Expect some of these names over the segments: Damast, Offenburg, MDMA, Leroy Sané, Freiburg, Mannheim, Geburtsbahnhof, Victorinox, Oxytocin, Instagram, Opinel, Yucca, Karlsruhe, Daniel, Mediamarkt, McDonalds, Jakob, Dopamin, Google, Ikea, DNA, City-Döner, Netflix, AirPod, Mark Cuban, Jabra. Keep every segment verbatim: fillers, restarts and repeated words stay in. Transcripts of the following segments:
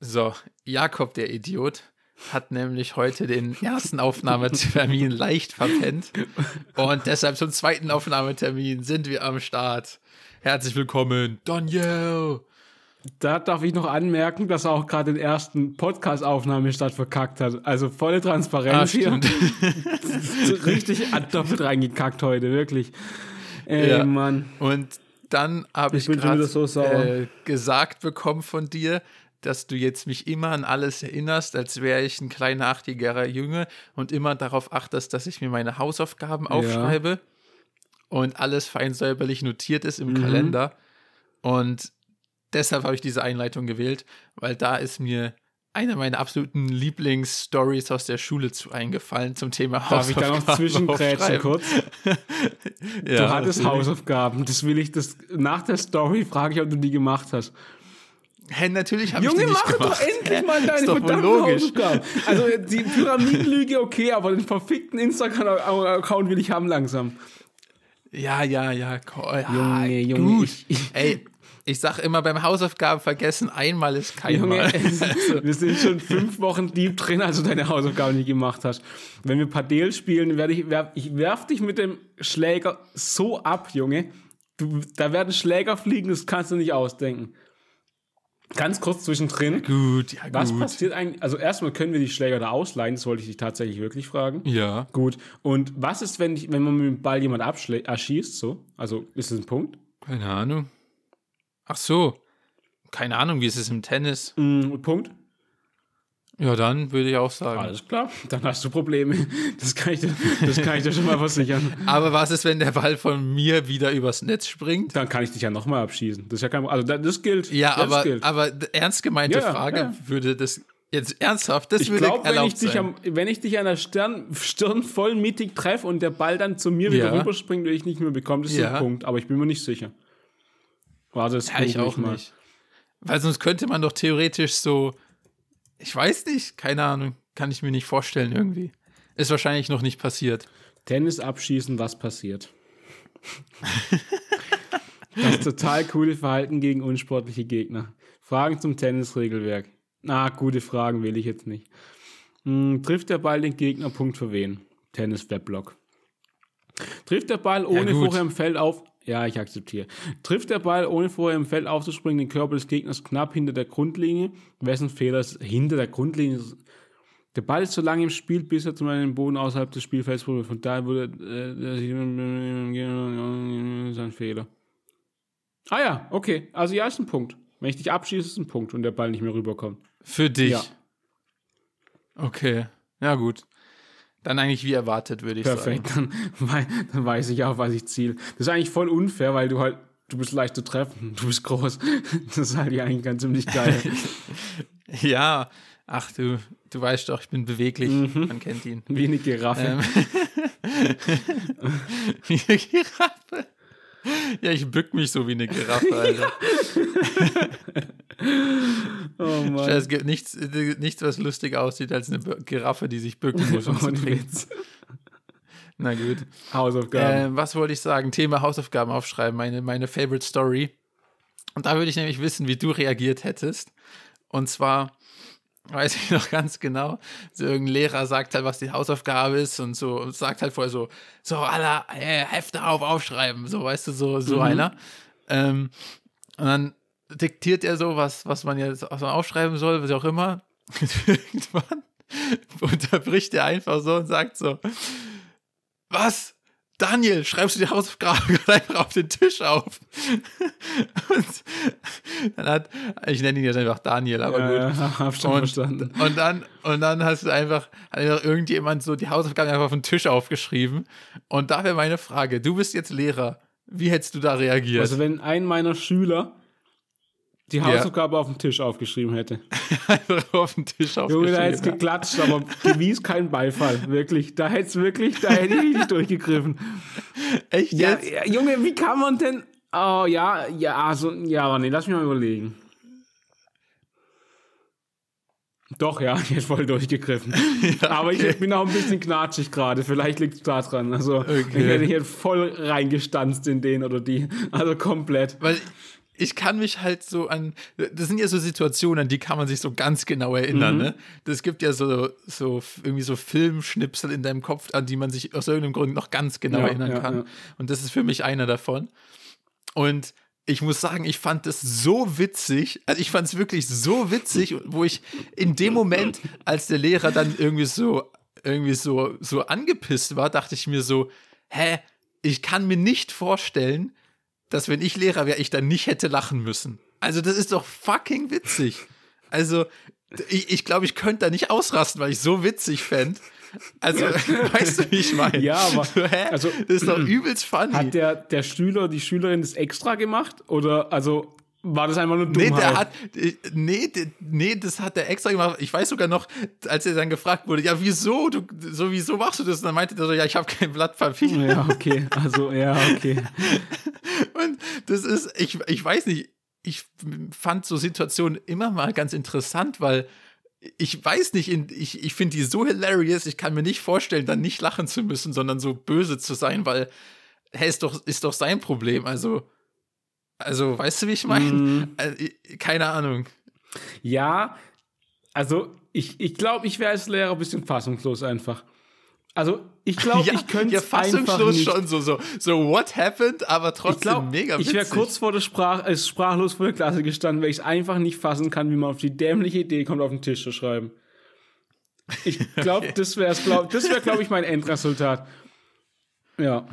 So, Jakob, der Idiot, hat nämlich heute den ersten Aufnahmetermin leicht verpennt und deshalb zum zweiten Aufnahmetermin sind wir am Start. Herzlich willkommen, Daniel! Da darf ich noch anmerken, dass er auch gerade den ersten Podcast-Aufnahmestart verkackt hat. Also volle Transparenz ah, hier. Richtig doppelt reingekackt heute, wirklich. Ey, ja. Mann. Und dann habe ich, ich gerade so äh, gesagt bekommen von dir, dass du jetzt mich immer an alles erinnerst, als wäre ich ein kleiner achtjähriger Junge und immer darauf achtest, dass ich mir meine Hausaufgaben aufschreibe ja. und alles fein säuberlich notiert ist im mhm. Kalender. Und deshalb habe ich diese Einleitung gewählt, weil da ist mir eine meiner absoluten Lieblingsstories aus der Schule zu eingefallen zum Thema Hausaufgaben. Darf ich da noch zwischengrätschen kurz? ja, du hattest natürlich Hausaufgaben. Das will ich, das, nach der Story frage ich, ob du die gemacht hast. Hä, natürlich habe ich die nicht gemacht. Junge, mach doch endlich mal deine verdammten Hausaufgaben. Also die Pyramidenlüge, okay, aber den verfickten Instagram-Account will ich haben langsam. Ja, ja, ja. Cool. Junge, Junge. Gut. Ich, ich, Ey. Ich sag immer, beim Hausaufgaben vergessen, einmal ist kein Junge, Mal. Wir sind schon fünf Wochen deep drin, als du deine Hausaufgaben nicht gemacht hast. Wenn wir Padel spielen, werde ich, werf, ich werf dich mit dem Schläger so ab, Junge. Du, da werden Schläger fliegen, das kannst du nicht ausdenken. Ganz kurz zwischendrin. Gut, ja, gut. Was passiert eigentlich? Also erstmal können wir die Schläger da ausleihen, das wollte ich dich tatsächlich wirklich fragen. Ja. Gut. Und was ist, wenn, ich, wenn man mit dem Ball jemand abschießt? So? Also ist das ein Punkt? Keine Ahnung. Ach so, keine Ahnung, wie ist es im Tennis? Mm, Punkt. Ja, dann würde ich auch sagen. Alles klar, dann hast du Probleme. Das kann ich dir, das kann ich dir schon mal versichern. Aber was ist, wenn der Ball von mir wieder übers Netz springt? Dann kann ich dich ja nochmal abschießen. Das ist ja kein, also das gilt. Ja, das aber, gilt. aber ernst gemeinte ja, Frage, ja. würde das jetzt ernsthaft, das ich würde glaub, erlaubt wenn ich dich sein. Am, wenn ich dich an der Stirn, Stirn voll mittig treffe und der Ball dann zu mir wieder ja. rüberspringt und ich nicht mehr bekomme, das ist ja. ein Punkt. Aber ich bin mir nicht sicher. War das ja, ich auch mal. nicht. Weil sonst könnte man doch theoretisch so, ich weiß nicht, keine Ahnung, kann ich mir nicht vorstellen irgendwie. Ist wahrscheinlich noch nicht passiert. Tennis abschießen, was passiert? Das total coole Verhalten gegen unsportliche Gegner. Fragen zum Tennisregelwerk. Na, gute Fragen will ich jetzt nicht. Hm, trifft der Ball den Gegner, Punkt für wen? Tennis-Webblock. Trifft der Ball ohne ja, vorher im Feld auf... Ja, ich akzeptiere. Trifft der Ball, ohne vorher im Feld aufzuspringen, den Körper des Gegners knapp hinter der Grundlinie? Wessen Fehler ist hinter der Grundlinie? Der Ball ist so lange im Spiel, bis er zum einen den Boden außerhalb des Spielfelds berührt. Von daher wurde äh, sein Fehler. Ah ja, okay. Also ja, ist ein Punkt. Wenn ich dich abschieße, ist ein Punkt und der Ball nicht mehr rüberkommt. Für dich? Ja. Okay. Ja, gut. Dann eigentlich wie erwartet, würde ich Perfekt. sagen. Perfekt, dann, dann weiß ich auch, was ich ziele. Das ist eigentlich voll unfair, weil du halt, du bist leicht zu treffen, du bist groß. Das ist halt eigentlich ganz ziemlich geil. Ja, ach du, du weißt doch, ich bin beweglich, mhm. man kennt ihn. Wie eine Giraffe. Ähm. Wie eine Giraffe. Ja, ich bück mich so wie eine Giraffe, Alter. Oh Mann. Es gibt nichts, nichts, was lustiger aussieht, als eine Giraffe, die sich bücken muss. Und Witz. Na gut. Hausaufgaben. Äh, was wollte ich sagen? Thema Hausaufgaben aufschreiben, meine, meine Favorite Story. Und da würde ich nämlich wissen, wie du reagiert hättest. Und zwar, weiß ich noch ganz genau, so irgendein Lehrer sagt halt, was die Hausaufgabe ist und so und sagt halt vorher so, so alle äh, Hefte auf, aufschreiben, so weißt du, so, so mhm. einer. Ähm, und dann diktiert er so, was, was man jetzt was man aufschreiben soll, was auch immer. Irgendwann unterbricht er einfach so und sagt so, was? Daniel, schreibst du die Hausaufgabe einfach auf den Tisch auf? Und dann hat, ich nenne ihn jetzt einfach Daniel, aber ja, gut. Ja, hab schon und, verstanden. Und dann, und dann hast du einfach, hat einfach irgendjemand so die Hausaufgabe einfach auf den Tisch aufgeschrieben. Und da wäre meine Frage, du bist jetzt Lehrer, wie hättest du da reagiert? Also wenn ein meiner Schüler die Hausaufgabe ja. auf den Tisch aufgeschrieben hätte. Einfach auf den Tisch aufgeschrieben. Junge, da hätte es geklatscht, aber gewiss kein Beifall. Wirklich, da hätte es wirklich, da hätte ich nicht durchgegriffen. Echt jetzt? Ja, ja, Junge, wie kann man denn... Oh, ja, ja, also, ja, aber nee, lass mich mal überlegen. Doch, ja, ich hätte voll durchgegriffen. Ja, okay. Aber ich bin auch ein bisschen knatschig gerade. Vielleicht liegt es da dran. Also, okay. Ich hätte hier voll reingestanzt in den oder die. Also, komplett. Weil... ich kann mich halt so an, das sind ja so Situationen, an die kann man sich so ganz genau erinnern, mhm. ne? Das gibt ja so, so irgendwie so Filmschnipsel in deinem Kopf, an die man sich aus irgendeinem Grund noch ganz genau ja, erinnern ja, kann. Ja. Und das ist für mich einer davon. Und ich muss sagen, ich fand das so witzig, also ich fand es wirklich so witzig, wo ich in dem Moment, als der Lehrer dann irgendwie so, irgendwie so, so angepisst war, dachte ich mir so, hä, ich kann mir nicht vorstellen, dass wenn ich Lehrer wäre, ich dann nicht hätte lachen müssen. Also das ist doch fucking witzig. Also ich, ich glaube, ich könnte da nicht ausrasten, weil ich so witzig fände. Also, weißt du, wie ich meine? Ja, aber hä? Also, das ist doch übelst funny. Hat der, der Schüler, die Schülerin das extra gemacht? Oder, also, war das einfach nur Dummheit? Nee, der hat, nee, nee, das hat der extra gemacht. Ich weiß sogar noch, als er dann gefragt wurde, ja, wieso, du, so, wieso machst du das? Und dann meinte er so, ja, ich habe kein Blatt Papier. Ja, okay, also, ja, okay. Und das ist, ich, ich weiß nicht, ich fand so Situationen immer mal ganz interessant, weil ich weiß nicht, ich, ich finde die so hilarious, ich kann mir nicht vorstellen, dann nicht lachen zu müssen, sondern so böse zu sein, weil, hey, ist doch, ist doch sein Problem, also, also, weißt du, wie ich meine? Mm. Also, keine Ahnung. Ja, also, ich, ich glaube, ich wäre als Lehrer ein bisschen fassungslos einfach. Also, ich glaube, ja, ich könnte ja, fassungslos schon so, so, so, what happened, aber trotzdem ich glaub, mega witzig. Ich wäre kurz vor der Sprach, als sprachlos vor der Klasse gestanden, weil ich es einfach nicht fassen kann, wie man auf die dämliche Idee kommt, auf den Tisch zu schreiben. Ich glaube, okay. das wäre, glaub, das wäre, glaube ich, mein Endresultat. Ja.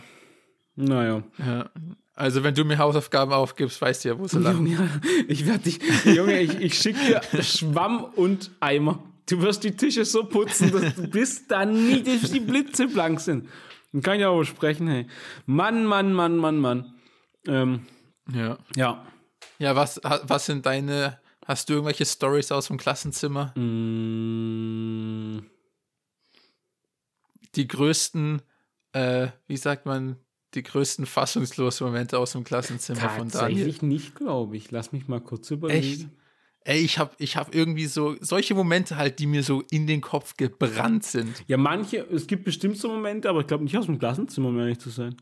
Naja. Ja. Also, wenn du mir Hausaufgaben aufgibst, weißt du ja, wo sie lang. Ja, ich werde dich, Junge, ich, ich schicke dir Schwamm und Eimer. Du wirst die Tische so putzen, dass du bis dann nie die Blitze blank sind. Dann kann ich auch sprechen, hey. Mann, Mann, Mann, Mann, Mann. Ähm, ja. Ja. Ja, was, was sind deine, hast du irgendwelche Storys aus dem Klassenzimmer? Mm. Die größten, äh, wie sagt man, die größten fassungslosen Momente aus dem Klassenzimmer von Daniel. Tatsächlich nicht, glaube ich. Lass mich mal kurz überlegen. Echt? Ey, ich habe ich hab irgendwie so solche Momente halt, die mir so in den Kopf gebrannt sind. Ja, manche, es gibt bestimmt so Momente, aber ich glaube nicht aus dem Klassenzimmer, um ehrlich zu sein.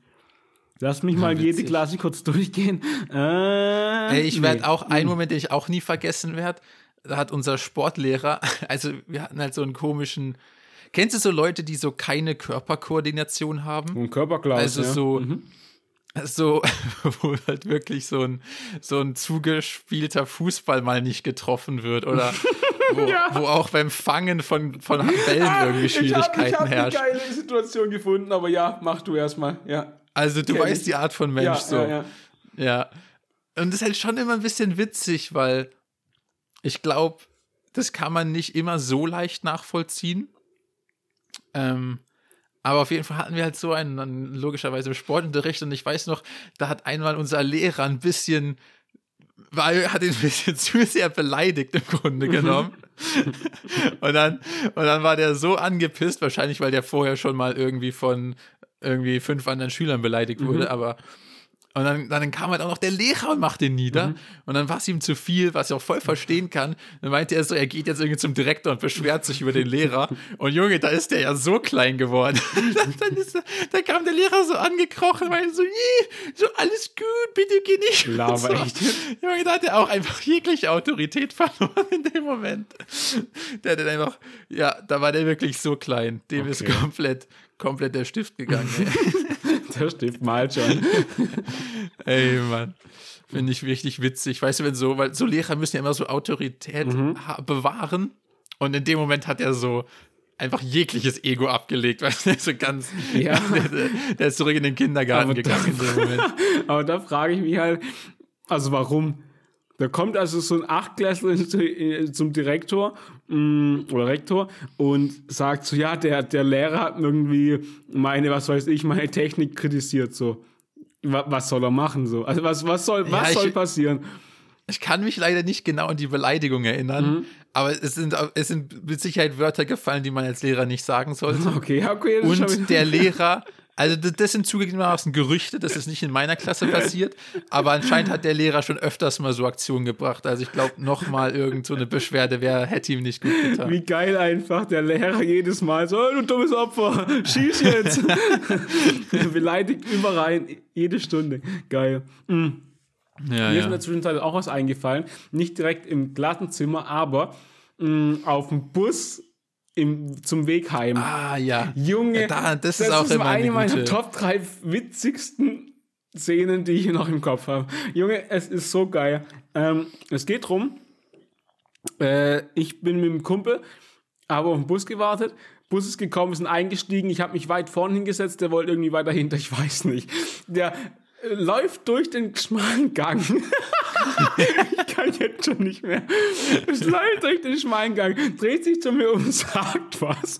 Lass mich ja, mal witzig. Jede Klasse kurz durchgehen. Äh, Ey, ich nee. werde auch, einen Moment, den ich auch nie vergessen werde, da hat unser Sportlehrer, also wir hatten halt so einen komischen, kennst du so Leute, die so keine Körperkoordination haben? Und Körperklaus, also ja. so... Mhm. So, wo halt wirklich so ein, so ein zugespielter Fußball mal nicht getroffen wird oder wo, ja. wo auch beim Fangen von, von Bällen ah, irgendwie Schwierigkeiten ich hab, ich hab herrscht. Ich habe eine geile Situation gefunden, aber ja, mach du erstmal, ja. Also du Kenn weißt ich. die Art von Mensch ja, so. Ja, ja. ja. Und das ist halt schon immer ein bisschen witzig, weil ich glaube, das kann man nicht immer so leicht nachvollziehen. Ähm, Aber auf jeden Fall hatten wir halt so einen, dann logischerweise im Sportunterricht. Und ich weiß noch, da hat einmal unser Lehrer ein bisschen, war, hat ihn ein bisschen zu sehr beleidigt im Grunde genommen. und, dann, und dann war der so angepisst, wahrscheinlich, weil der vorher schon mal irgendwie von irgendwie fünf anderen Schülern beleidigt wurde. Mhm. Aber und dann, dann kam halt auch noch der Lehrer und machte ihn nieder. Mhm. Und dann war es ihm zu viel, was ich auch voll verstehen kann. Dann meinte er so, er geht jetzt irgendwie zum Direktor und beschwert sich über den Lehrer. Und Junge, da ist der ja so klein geworden. dann, ist er, dann kam der Lehrer so angekrochen und meinte so, so alles gut, bitte geh nicht. Laber echt. Junge, da hat er auch einfach jegliche Autorität verloren in dem Moment. Der hat dann einfach, ja, da war der wirklich so klein. Dem okay. ist komplett, komplett der Stift gegangen. Der Stift malt schon. Ey, Mann. Finde ich richtig witzig. Weißt du, wenn so, weil so Lehrer müssen ja immer so Autorität mhm. ha- bewahren. Und in dem Moment hat er so einfach jegliches Ego abgelegt. Weißt du, so ganz, ja. der, der ist zurück in den Kindergarten aber gegangen da, in dem Moment. Aber da frage ich mich halt, also warum? Da kommt also so ein Achtklässler zum Direktor oder Rektor und sagt so, ja, der, der Lehrer hat irgendwie meine, was weiß ich, meine Technik kritisiert, so. Was soll er machen, so? Also was, was soll, was ja, ich, soll passieren? Ich kann mich leider nicht genau an die Beleidigung erinnern, mhm. aber es sind, es sind mit Sicherheit Wörter gefallen, die man als Lehrer nicht sagen sollte. Okay, okay. Das und der Lehrer... Also das sind zugegebenermaßen Gerüchte, das ist nicht in meiner Klasse passiert, aber anscheinend hat der Lehrer schon öfters mal so Aktionen gebracht. Also ich glaube, nochmal irgend so eine Beschwerde wäre, hätte ihm nicht gut getan. Wie geil einfach, der Lehrer jedes Mal so, oh, du dummes Opfer, schieß jetzt. Beleidigt überall, jede Stunde. Geil. Mhm. Ja, Mir ja. ist in der Zwischenzeit auch was eingefallen. Nicht direkt im Klassenzimmer, aber mh, auf dem Bus im, zum Weg heim. Ah, ja. Junge, ja, da, das, das ist auch ist immer eine meiner gute. Top drei witzigsten Szenen, die ich noch im Kopf habe. Junge, es ist so geil. Ähm, es geht drum, äh, ich bin mit dem Kumpel, habe auf den Bus gewartet. Bus ist gekommen, sind eingestiegen. Ich habe mich weit vorne hingesetzt, der wollte irgendwie weiter hinter, ich weiß nicht. Der läuft durch den schmalen Gang. Ich kann jetzt schon nicht mehr. Es läuft durch den schmalen Gang, dreht sich zu mir um und sagt was.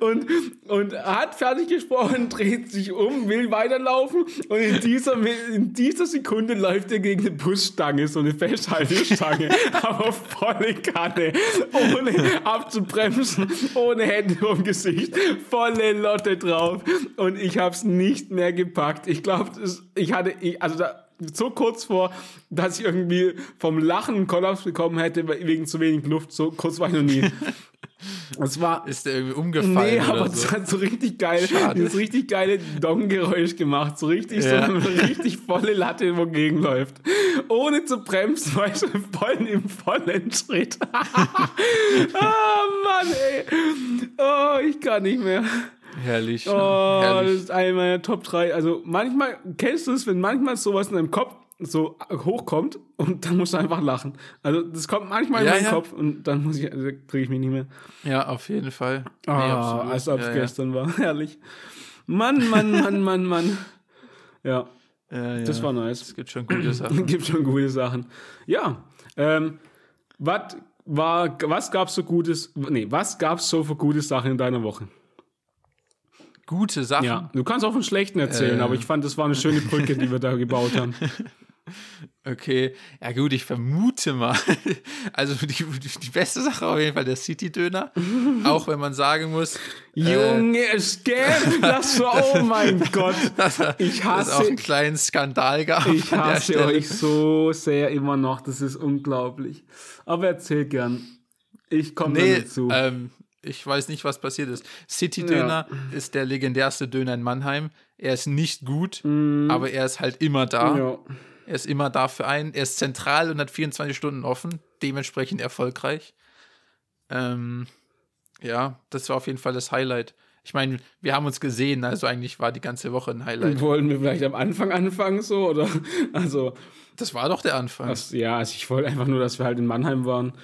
und, und hat fertig gesprochen, dreht sich um, will weiterlaufen und in dieser, in dieser Sekunde läuft er gegen eine Busstange, so eine Festhaltestange, aber volle Kanne, ohne abzubremsen, ohne Hände vom Gesicht, volle Lotte drauf und ich hab's nicht mehr gepackt. Ich glaube, ich hatte, ich, also da, so kurz vor, dass ich irgendwie vom Lachen einen Kollaps bekommen hätte, wegen zu wenig Luft, so kurz war ich noch nie. Das war, ist der irgendwie umgefallen? Nee, aber es so. hat so richtig geil, dieses richtig geile Dong-Geräusch gemacht, so richtig ja. so eine richtig volle Latte, wo gegenläuft. Ohne zu bremsen, weil ich voll im vollen Schritt. Ah, Mann, ey. Oh, ich kann nicht mehr. Herrlich. Oh, herrlich. Das ist eine meiner Top drei. Also manchmal, kennst du es, wenn manchmal sowas in deinem Kopf so hochkommt und dann musst du einfach lachen. Also das kommt manchmal ja, in meinen ja. Kopf und dann muss ich, also, kriege ich mich nicht mehr. Ja, auf jeden Fall. Oh, nee, als ob es ja, gestern ja. war. Herrlich. Mann, Mann, Mann, Mann, Mann. Ja. Ja, ja, das war nice. Es gibt schon gute Sachen. Es gibt schon gute Sachen. Ja. Ähm, was war, was gab's so Gutes, nee, was gab's so für gute Sachen in deiner Woche? Gute Sachen. Ja, du kannst auch von schlechten erzählen, äh. aber ich fand, das war eine schöne Brücke, die wir da gebaut haben. Okay, ja gut, ich vermute mal. Also die, die beste Sache auf jeden Fall der City-Döner. Auch wenn man sagen muss... Junge, äh, es gäbe das so, oh mein Gott. Ich hasse... Das auch einen kleinen Skandal gab. Ich hasse euch so sehr immer noch, das ist unglaublich. Aber erzähl gern. Ich komme nee, damit zu. Ähm, Ich weiß nicht, was passiert ist. City-Döner ja. ist der legendärste Döner in Mannheim. Er ist nicht gut, mm. aber er ist halt immer da. Ja. Er ist immer da für einen. Er ist zentral und hat vierundzwanzig Stunden offen. Dementsprechend erfolgreich. Ähm, ja, das war auf jeden Fall das Highlight. Ich meine, wir haben uns gesehen, also eigentlich war die ganze Woche ein Highlight. Wollen wir vielleicht am Anfang anfangen so? Oder? Also, das war doch der Anfang. Also, ja, also ich wollte einfach nur, dass wir halt in Mannheim waren.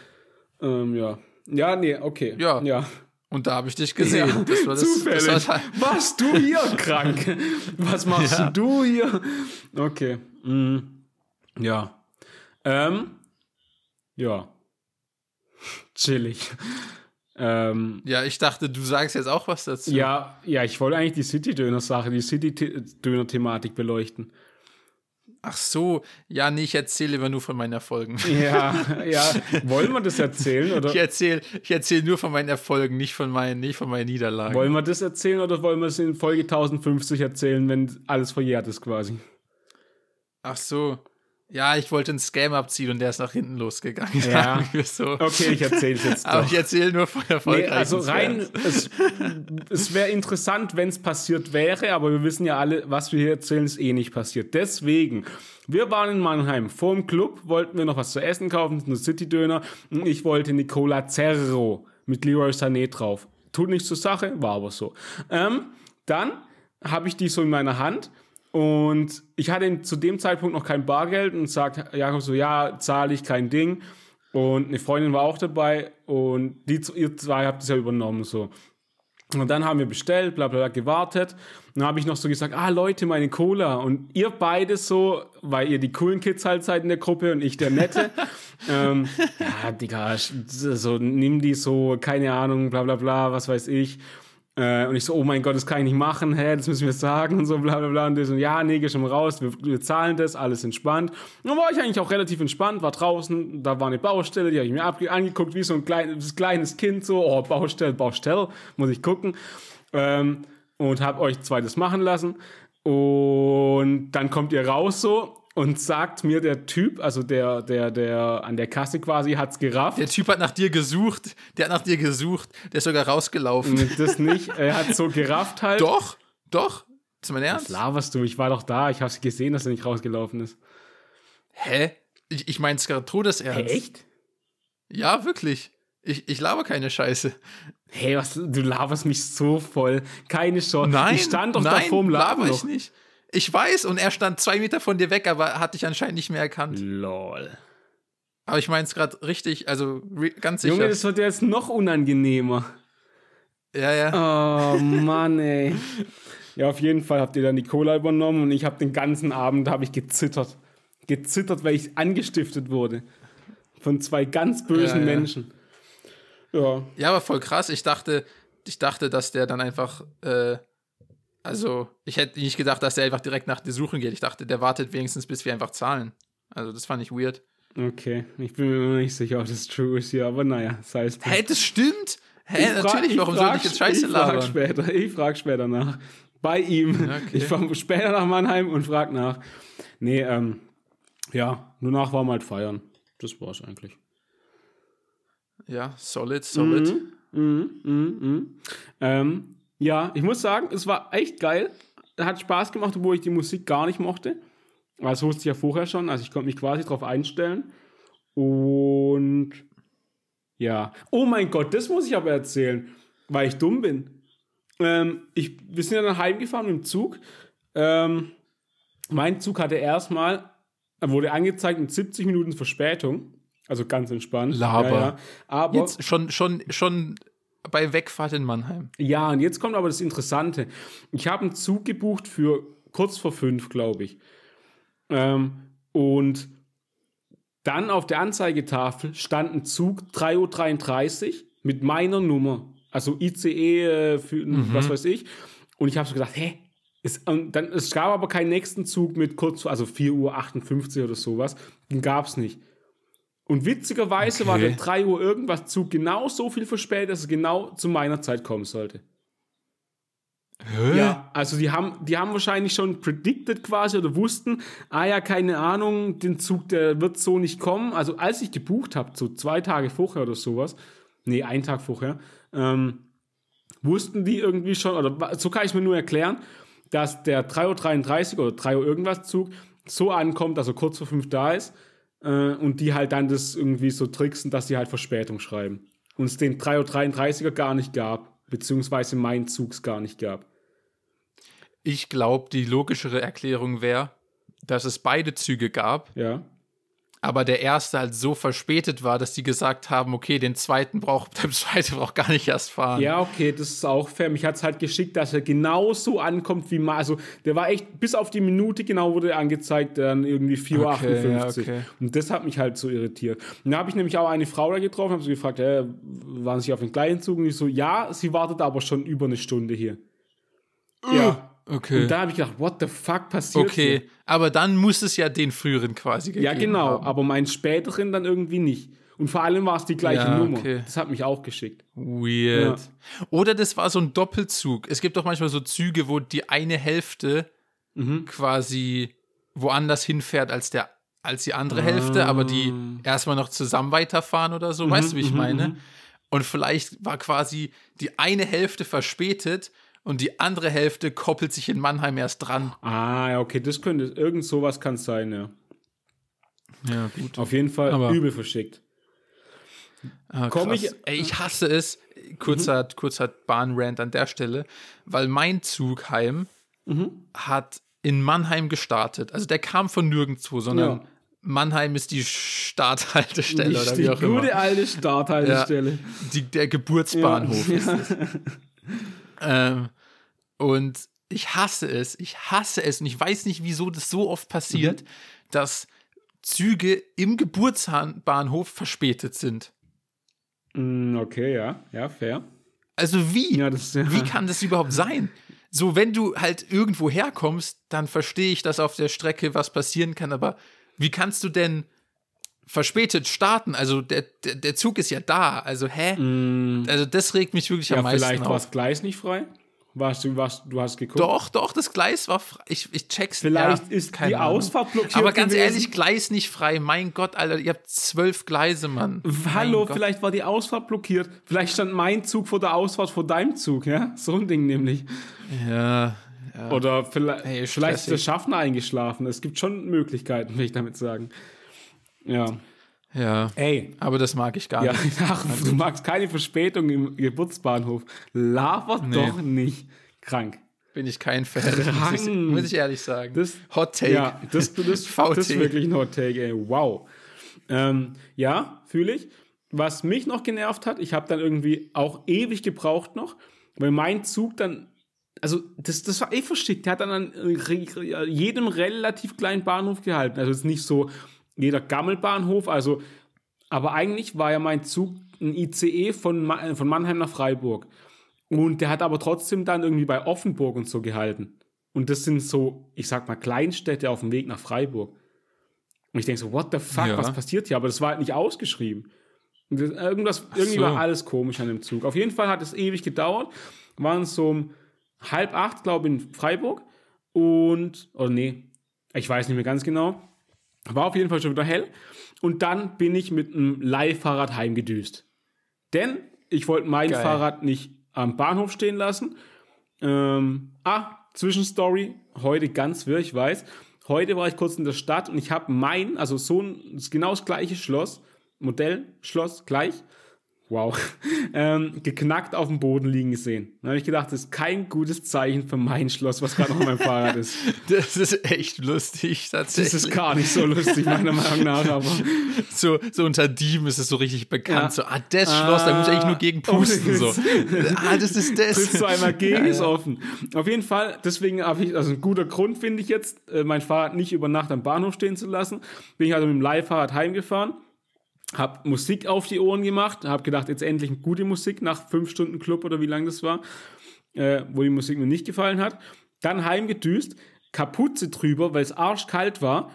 Ähm, ja. Ja, nee, okay. Ja. ja. Und da habe ich dich gesehen. Ja, das war das, zufällig. Das war das. Warst du hier krank? Was machst ja. du hier? Okay. Mm. Ja. Ähm. Ja. Chillig. Ähm. Ja, ich dachte, du sagst jetzt auch was dazu. Ja, ja, ich wollte eigentlich die City-Döner-Sache, die City-Döner-Thematik beleuchten. Ach so, ja, nee, ich erzähle immer nur von meinen Erfolgen. Ja, ja. Wollen wir das erzählen? Oder? Ich erzähle ich erzähl nur von meinen Erfolgen, nicht von meinen, nicht von meinen Niederlagen. Wollen wir das erzählen oder wollen wir es in Folge tausendfünfzig erzählen, wenn alles verjährt ist quasi? Ach so. Ja, ich wollte einen Scam abziehen und der ist nach hinten losgegangen. Ja. So. Okay, ich erzähle es jetzt doch. Aber ich erzähle nur von erfolgreichen nee, also rein, es, es wäre interessant, wenn es passiert wäre, aber wir wissen ja alle, was wir hier erzählen, ist eh nicht passiert. Deswegen, wir waren in Mannheim. Vor dem Club wollten wir noch was zu essen kaufen, eine City-Döner. Ich wollte eine Cola Zero mit Leroy Sané drauf. Tut nichts zur Sache, war aber so. Ähm, dann habe ich die so in meiner Hand. Und ich hatte zu dem Zeitpunkt noch kein Bargeld und sagt Jakob so, ja, zahle ich, kein Ding. Und eine Freundin war auch dabei und die, ihr zwei habt es ja übernommen. so Und dann haben wir bestellt, bla bla bla, gewartet. Und dann habe ich noch so gesagt, ah Leute, meine Cola. Und ihr beide so, weil ihr die coolen Kids halt seid in der Gruppe und ich der Nette. ähm, ja, Digga, so, nimm die so, keine Ahnung, bla bla bla, was weiß ich. Und ich so, oh mein Gott, das kann ich nicht machen, hä, das müssen wir sagen und so, bla bla bla. Und die so, ja, nee, geh schon mal raus, wir, wir zahlen das, alles entspannt. Und dann war ich eigentlich auch relativ entspannt, war draußen, da war eine Baustelle, die habe ich mir abge- angeguckt, wie so ein kleines, kleines Kind, so, oh, Baustelle, Baustelle, muss ich gucken. Ähm, und habe euch zwei das machen lassen. Und dann kommt ihr raus so. Und sagt mir der Typ, also der, der, der an der Kasse quasi, hat's gerafft. Der Typ hat nach dir gesucht, der hat nach dir gesucht, der ist sogar rausgelaufen. Das nicht, er hat so gerafft halt. Doch, doch. Ist mein Ernst? Was laberst du? Ich war doch da. Ich hab's gesehen, dass er nicht rausgelaufen ist. Hä? Ich, ich mein's gerade todes ernst. Hä, echt? Ja, wirklich. Ich, ich laber keine Scheiße. Hey, was? Du laberst mich so voll. Keine Chance. Nein, ich stand doch nein, da vorm Laber ich nicht. Ich weiß, und er stand zwei Meter von dir weg, aber hat dich anscheinend nicht mehr erkannt. Lol. Aber ich mein's gerade richtig, also re- ganz sicher. Junge, das wird ja jetzt noch unangenehmer. Ja, ja. Oh, Mann, ey. Ja, auf jeden Fall habt ihr dann die Cola übernommen und ich habe den ganzen Abend, habe ich gezittert. Gezittert, weil ich angestiftet wurde. Von zwei ganz bösen ja, ja. Menschen. Ja. Ja, aber voll krass. Ich dachte, ich dachte, dass der dann einfach, äh, also ich hätte nicht gedacht, dass der einfach direkt nach der Suche geht. Ich dachte, der wartet wenigstens, bis wir einfach zahlen. Also das fand ich weird. Okay, ich bin mir noch nicht sicher, ob das true ist hier, aber naja, sei es. Hä, hey, das stimmt? Hä, hey, natürlich, warum soll ich jetzt Scheiße labern? Ich frag später, ich frag später nach. Bei ihm. Okay. Ich fahre später nach Mannheim und frag nach. Nee, ähm, ja, nur nach waren wir halt feiern. Das war's eigentlich. Ja, solid, solid. Mhm, mhm, mhm, mhm. Ähm, ja, ich muss sagen, es war echt geil. Hat Spaß gemacht, obwohl ich die Musik gar nicht mochte. Das wusste ich ja vorher schon, also ich konnte mich quasi drauf einstellen. Und ja, oh mein Gott, das muss ich aber erzählen, weil ich dumm bin. Ähm, ich, wir sind ja dann heimgefahren mit dem Zug. Ähm, mein Zug hatte erstmal, wurde angezeigt mit siebzig Minuten Verspätung. Also ganz entspannt. Laber. Ja, ja. Aber jetzt schon, schon, schon bei Wegfahrt in Mannheim. Ja, und jetzt kommt aber das Interessante. Ich habe einen Zug gebucht für kurz vor fünf, glaube ich. Ähm, und dann auf der Anzeigetafel stand ein Zug drei Uhr dreiunddreißig mit meiner Nummer, also I C E, äh, für, mhm. was weiß ich. Und ich habe so gedacht, hä? Es, und dann, es gab aber keinen nächsten Zug mit kurz, also vier Uhr achtundfünfzig oder sowas. Den gab es nicht. Und witzigerweise okay. war der drei Uhr irgendwas Zug genau so viel verspätet, dass es genau zu meiner Zeit kommen sollte. Hä? Ja, also die haben, die haben wahrscheinlich schon predicted quasi oder wussten, ah ja, keine Ahnung, den Zug, der wird so nicht kommen. Also als ich gebucht habe, so zwei Tage vorher oder sowas, nee, einen Tag vorher, ähm, wussten die irgendwie schon, oder so kann ich mir nur erklären, dass der drei Uhr dreiunddreißig oder drei Uhr irgendwas Zug so ankommt, dass er kurz vor fünf da ist äh, und die halt dann das irgendwie so tricksen, dass sie halt Verspätung schreiben. Und es den drei Uhr dreiunddreißiger gar nicht gab. Beziehungsweise meinen Zugs gar nicht gab. Ich glaube, die logischere Erklärung wäre, dass es beide Züge gab, ja. aber der erste halt so verspätet war, dass die gesagt haben, okay, den zweiten braucht, der zweite braucht gar nicht erst fahren. Ja, okay, das ist auch fair. Mich hat es halt geschickt, dass er genauso ankommt wie mal. Also der war echt, bis auf die Minute genau wurde er angezeigt, dann irgendwie vier Uhr achtundfünfzig. Okay, ja, okay. Und das hat mich halt so irritiert. Und da habe ich nämlich auch eine Frau da getroffen, habe sie gefragt, äh, waren Sie auf den gleichen Zug? Und ich so, ja, sie wartet aber schon über eine Stunde hier. Ja. Okay. Und da habe ich gedacht, what the fuck passiert Okay, hier? Aber dann muss es ja den früheren quasi gegeben haben. Ja, genau, haben. aber meinen späteren dann irgendwie nicht. Und vor allem war es die gleiche ja, Nummer. Okay. Das hat mich auch geschickt. Weird. Ja. Oder das war so ein Doppelzug. Es gibt doch manchmal so Züge, wo die eine Hälfte mhm. quasi woanders hinfährt als, der, als die andere ah. Hälfte, aber die erstmal noch zusammen weiterfahren oder so. Mhm, weißt du, wie ich meine? Mhm. Und vielleicht war quasi die eine Hälfte verspätet, und die andere Hälfte koppelt sich in Mannheim erst dran. Ah, ja, okay, das könnte, irgend sowas kann es sein, ja. Ja, gut. Auf jeden Fall aber übel verschickt. Ah, Komm ich, Ey, ich hasse es, kurzer, mhm. kurzer Bahnrant an der Stelle, weil mein Zug heim mhm. hat in Mannheim gestartet. Also der kam von nirgendwo, sondern ja. Mannheim ist die Starthaltestelle. Die, oder wie auch die gute immer. alte Starthaltestelle. Ja, die, der Geburtsbahnhof ja. ist es. Ähm, und ich hasse es, ich hasse es und ich weiß nicht, wieso das so oft passiert, mhm. dass Züge im Geburtsbahnhof verspätet sind. Okay, ja, ja, fair. Also wie? Ja, das, ja. Wie kann das überhaupt sein? So, wenn du halt irgendwo herkommst, dann verstehe ich, dass auf der Strecke was passieren kann, aber wie kannst du denn verspätet starten, also der, der, der Zug ist ja da, also hä? Mm. Also das regt mich wirklich ja, am meisten auf. Vielleicht war das Gleis nicht frei? Warst du, warst, du hast geguckt? Doch, doch, das Gleis war frei. Ich, ich check's. Vielleicht ja, ist die Ahnung. Ausfahrt blockiert Aber ganz gewesen. ehrlich, Gleis nicht frei. Mein Gott, Alter, ihr habt zwölf Gleise, Mann. Hallo, mein vielleicht Gott. war die Ausfahrt blockiert. Vielleicht stand mein Zug vor der Ausfahrt vor deinem Zug, ja? So ein Ding nämlich. Ja, Ja. Oder vielleicht, hey, vielleicht ist der Schaffner eingeschlafen. Es gibt schon Möglichkeiten, will ich damit sagen. Ja. Ja. Ey. Aber das mag ich gar ja, nicht. Ach, du magst keine Verspätung im Geburtsbahnhof. Labert nee. doch nicht. Krank. Bin ich kein Fan. Muss ich, muss ich ehrlich sagen. Das, Hot Take. Ja, das, das, das, das ist wirklich ein Hot Take, ey. Wow. Ähm, ja, fühle ich. Was mich noch genervt hat, ich habe dann irgendwie auch ewig gebraucht noch, weil mein Zug dann, also das, das war eh verschickt, der hat dann an jedem relativ kleinen Bahnhof gehalten. Also es ist nicht so jeder Gammelbahnhof, also, aber eigentlich war ja mein Zug ein I C E von, von Mannheim nach Freiburg. Und der hat aber trotzdem dann irgendwie bei Offenburg und so gehalten. Und das sind so, ich sag mal, Kleinstädte auf dem Weg nach Freiburg. Und ich denke so, what the fuck, ja. was passiert hier? Aber das war halt nicht ausgeschrieben. Irgendwas, irgendwie so. War alles komisch an dem Zug. Auf jeden Fall hat es ewig gedauert. Waren es so um halb acht, glaube ich, in Freiburg. Und, oder nee, ich weiß nicht mehr ganz genau. War auf jeden Fall schon wieder hell. Und dann bin ich mit einem Leihfahrrad heimgedüst. Denn ich wollte mein Geil. Fahrrad nicht am Bahnhof stehen lassen. Ähm, ah, Zwischenstory. Heute ganz wirr, ich weiß. Heute war ich kurz in der Stadt und ich habe mein, also so ein, genau das gleiche Schloss, Modell, Schloss, gleich, wow, ähm, geknackt auf dem Boden liegen gesehen. Da habe ich gedacht, das ist kein gutes Zeichen für mein Schloss, was gerade noch mein Fahrrad ist. Das ist echt lustig, tatsächlich. Das ist gar nicht so lustig, meiner Meinung nach, aber so, so unter Dieben ist es so richtig bekannt, ja. so, ah, das ah, Schloss, da muss ich eigentlich nur gegen pusten, so. ah, das ist das. Triffst du einmal gegen, ja, ist ja. offen. Auf jeden Fall, deswegen habe ich, also ein guter Grund finde ich jetzt, mein Fahrrad nicht über Nacht am Bahnhof stehen zu lassen. Bin ich also mit dem Leihfahrrad heimgefahren. Hab Musik auf die Ohren gemacht, hab gedacht, jetzt endlich gute Musik nach fünf Stunden Club oder wie lang das war, äh, wo die Musik mir nicht gefallen hat. Dann heimgedüst, Kapuze drüber, weil es arschkalt war,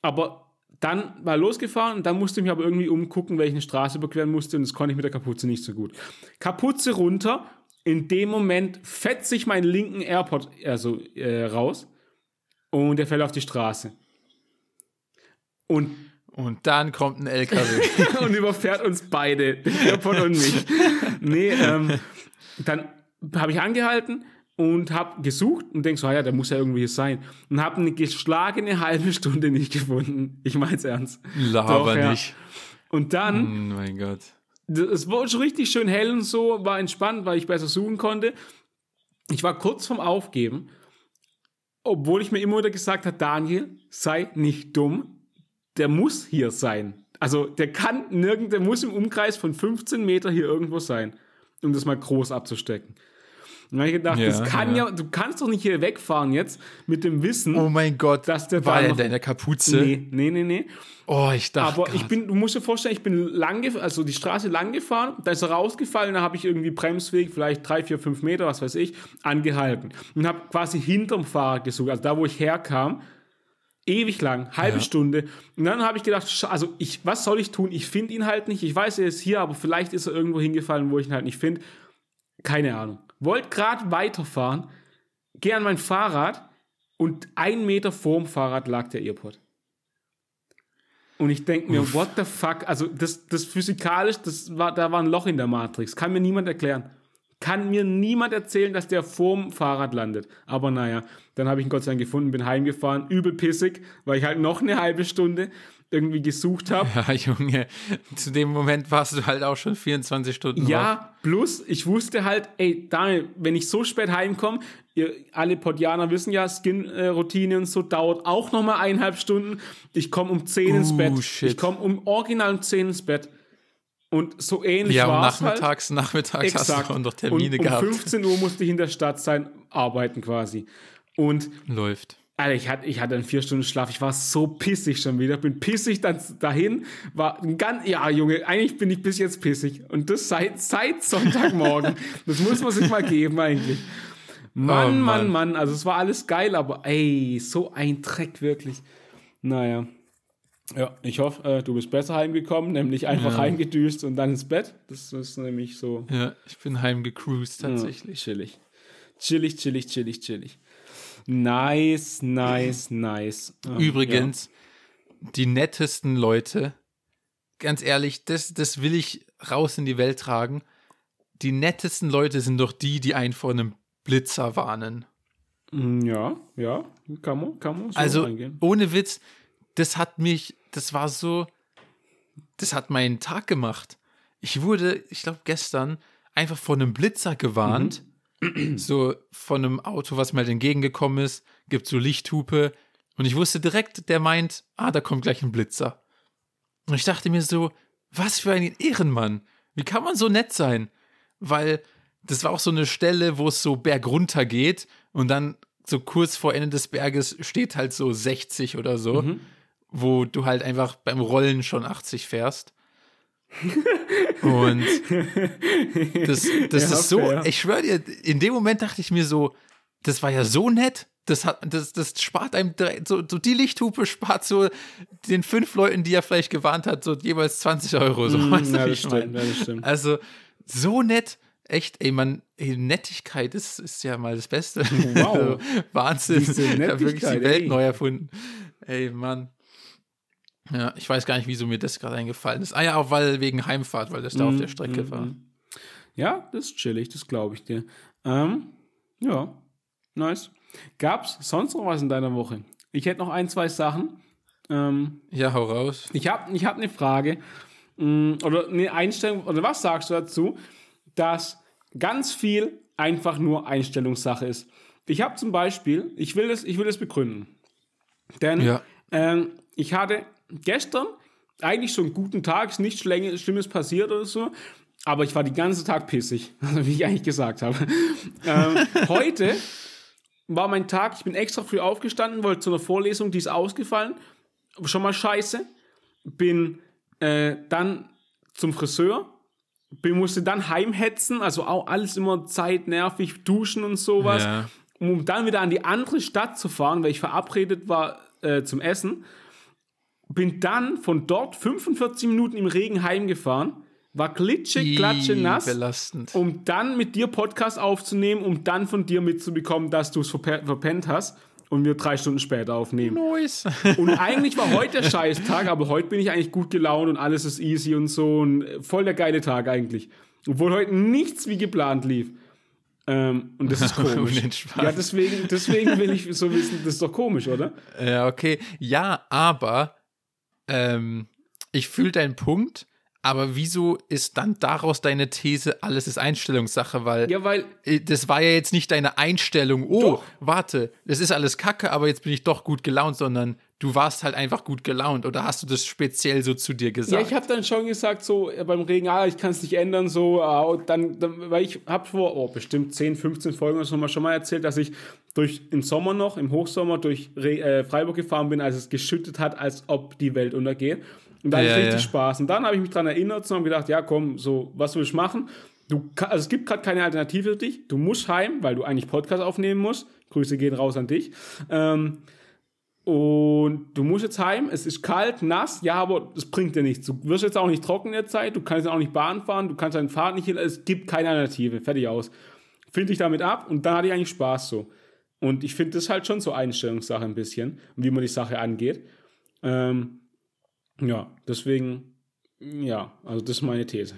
aber dann war losgefahren und dann musste ich mich aber irgendwie umgucken, welche Straße überqueren musste und das konnte ich mit der Kapuze nicht so gut. Kapuze runter, in dem Moment fetze ich meinen linken AirPod also, äh, raus und der fällt auf die Straße. Und Und dann kommt ein L K W. und überfährt uns beide, den AirPod und mich. Nee, ähm, dann habe ich angehalten und habe gesucht und denke so, ah ja, der muss ja irgendwie hier sein. Und habe eine geschlagene halbe Stunde nicht gefunden. Ich meine es ernst. Laber Doch, nicht. Ja. Und dann, oh mein Gott. Es war schon richtig schön hell und so, war entspannt, weil ich besser suchen konnte. Ich war kurz vorm Aufgeben, obwohl ich mir immer wieder gesagt habe, Daniel, sei nicht dumm. Der muss hier sein. Also der kann nirgend, der muss im Umkreis von fünfzehn Meter hier irgendwo sein, um das mal groß abzustecken. Und dann habe ich gedacht, ja, das kann ja. ja, du kannst doch nicht hier wegfahren jetzt mit dem Wissen, oh mein Gott, dass der war da noch, in der Kapuze. Nee, nee, nee, nee. Oh, ich dachte. Aber ich bin, du musst dir vorstellen, ich bin lang, gef- also die Straße lang gefahren, da ist er rausgefallen, da habe ich irgendwie Bremsweg, vielleicht drei, vier, fünf Meter, was weiß ich, angehalten und habe quasi hinterm Fahrrad gesucht, also da, wo ich herkam. Ewig lang, halbe ja. Stunde. Und dann habe ich gedacht, also ich, was soll ich tun? Ich finde ihn halt nicht. Ich weiß, er ist hier, aber vielleicht ist er irgendwo hingefallen, wo ich ihn halt nicht finde. Keine Ahnung. Wollte gerade weiterfahren, gehe an mein Fahrrad und ein Meter vorm Fahrrad lag der Earpod. Und ich denke mir, Uff. what the fuck? Also das, das physikalisch, das war, da war ein Loch in der Matrix. Kann mir niemand erklären. Kann mir niemand erzählen, dass der vorm Fahrrad landet. Aber naja, dann habe ich ihn Gott sei Dank gefunden, bin heimgefahren, übel pissig, weil ich halt noch eine halbe Stunde irgendwie gesucht habe. Ja, Junge, zu dem Moment warst du halt auch schon vierundzwanzig Stunden Ja, drauf. Plus ich wusste halt, ey, Daniel, wenn ich so spät heimkomme, ihr, alle Podianer wissen ja, Skin-Routine und so dauert auch nochmal eineinhalb Stunden. Ich komme um zehn uh, ins Bett. Shit. Ich komme um original um zehn ins Bett. Und so ähnlich ja, war es halt. Ja, nachmittags, nachmittags hast du noch Termine und, um gehabt. Um fünfzehn Uhr musste ich in der Stadt sein, arbeiten quasi. Und läuft. Alter, ich hatte, ich hatte einen vier Stunden Schlaf. Ich war so pissig schon wieder. Bin pissig dann dahin. War ein ganz, ja, Junge, eigentlich bin ich bis jetzt pissig. Und das seit, seit Sonntagmorgen. Das muss man sich mal geben eigentlich. Mann, oh, Mann, Mann, Mann. Also es war alles geil, aber ey, so ein Dreck wirklich. Naja. Ja, ich hoffe, äh, du bist besser heimgekommen, nämlich einfach ja. heimgedüst und dann ins Bett. Das ist nämlich so. Ja, ich bin heimgecruised tatsächlich. Ja, chillig. Chillig, chillig, chillig, chillig. Nice, nice, nice. Ah, übrigens, ja. die nettesten Leute, ganz ehrlich, das, das will ich raus in die Welt tragen. Die nettesten Leute sind doch die, die einen vor einem Blitzer warnen. Ja, ja, kann man, kann man so also reingehen. Ohne Witz, das hat mich, das war so, das hat meinen Tag gemacht. Ich wurde, ich glaube gestern, einfach von einem Blitzer gewarnt, mhm. so von einem Auto, was mir halt entgegengekommen ist, gibt so Lichthupe und ich wusste direkt, der meint, ah, da kommt gleich ein Blitzer. Und ich dachte mir so, was für ein Ehrenmann, wie kann man so nett sein? Weil das war auch so eine Stelle, wo es so bergunter geht und dann so kurz vor Ende des Berges steht halt so sechzig oder so, mhm. wo du halt einfach beim Rollen schon achtzig fährst. Und das, das ja, ist so, ja. Ich schwöre dir, in dem Moment dachte ich mir so, das war ja so nett, das hat, das, das spart einem, so, so die Lichthupe spart so den fünf Leuten, die er vielleicht gewarnt hat, so jeweils zwanzig Euro. So, mm, weißt ja, du, das stimmt, ja, das stimmt. Also so nett, echt, ey, man, ey, Nettigkeit ist, ist ja mal das Beste. Wow. Wahnsinn, da wirklich die Welt ey. neu erfunden. Ey, Mann. Ja, ich weiß gar nicht, wieso mir das gerade eingefallen ist. Ah ja, auch weil wegen Heimfahrt, weil das da mm, auf der Strecke mm, war. Ja, das ist chillig, das glaube ich dir. Ähm, ja, nice. Gab's sonst noch was in deiner Woche? Ich hätte noch ein, zwei Sachen. Ähm, ja, hau raus. Ich habe ich hab eine Frage oder eine Einstellung, oder was sagst du dazu, dass ganz viel einfach nur Einstellungssache ist? Ich habe zum Beispiel, ich will das, ich will das begründen, denn ja. ähm, ich hatte gestern eigentlich schon einen guten Tag, ist nichts Schlimmes passiert oder so, aber ich war den ganzen Tag pissig, wie ich eigentlich gesagt habe. ähm, heute war mein Tag, ich bin extra früh aufgestanden, wollte zu einer Vorlesung, die ist ausgefallen, schon mal scheiße, bin äh, dann zum Friseur, bin, musste dann heimhetzen, also auch alles immer zeitnervig, duschen und sowas, ja. um dann wieder an die andere Stadt zu fahren, weil ich verabredet war äh, zum Essen. Bin dann von dort fünfundvierzig Minuten im Regen heimgefahren, war klitsche, klatsche, nass, belastend. Um dann mit dir Podcast aufzunehmen, um dann von dir mitzubekommen, dass du es verp- verpennt hast und wir drei Stunden später aufnehmen. Nice. Und eigentlich war heute der Scheißtag, aber heute bin ich eigentlich gut gelaunt und alles ist easy und so und voll der geile Tag eigentlich. Obwohl heute nichts wie geplant lief. Ähm, und das ist komisch. Ja, deswegen, deswegen will ich so wissen, das ist doch komisch, oder? Ja, okay. Ja, aber Ähm, ich fühle deinen Punkt, aber wieso ist dann daraus deine These, alles ist Einstellungssache, weil, ja, weil das war ja jetzt nicht deine Einstellung, oh, doch. Warte, das ist alles Kacke, aber jetzt bin ich doch gut gelaunt, sondern du warst halt einfach gut gelaunt oder hast du das speziell so zu dir gesagt? Ja, ich habe dann schon gesagt, so beim Regen, ah, ich kann es nicht ändern, so, ah, dann, dann, weil ich habe vor oh, bestimmt zehn, fünfzehn Folgen oder mal schon mal erzählt, dass ich durch im Sommer noch, im Hochsommer durch Re- äh, Freiburg gefahren bin, als es geschüttet hat, als ob die Welt untergeht. Und da ja, hatte ich richtig ja. Spaß. Und dann habe ich mich daran erinnert und habe gedacht, ja komm, so, was will ich machen? Du, also es gibt gerade keine Alternative für dich. Du musst heim, weil du eigentlich Podcast aufnehmen musst. Grüße gehen raus an dich. Ähm, Und du musst jetzt heim, es ist kalt, nass, ja, aber es bringt dir nichts. Du wirst jetzt auch nicht trocken in der Zeit, du kannst auch nicht Bahn fahren, du kannst deinen Fahrrad nicht hin, es gibt keine Alternative, fertig aus. Finde ich damit ab und dann hatte ich eigentlich Spaß so. Und ich finde das halt schon so Einstellungssache ein bisschen, wie man die Sache angeht. Ähm, ja, deswegen, ja, also das ist meine These.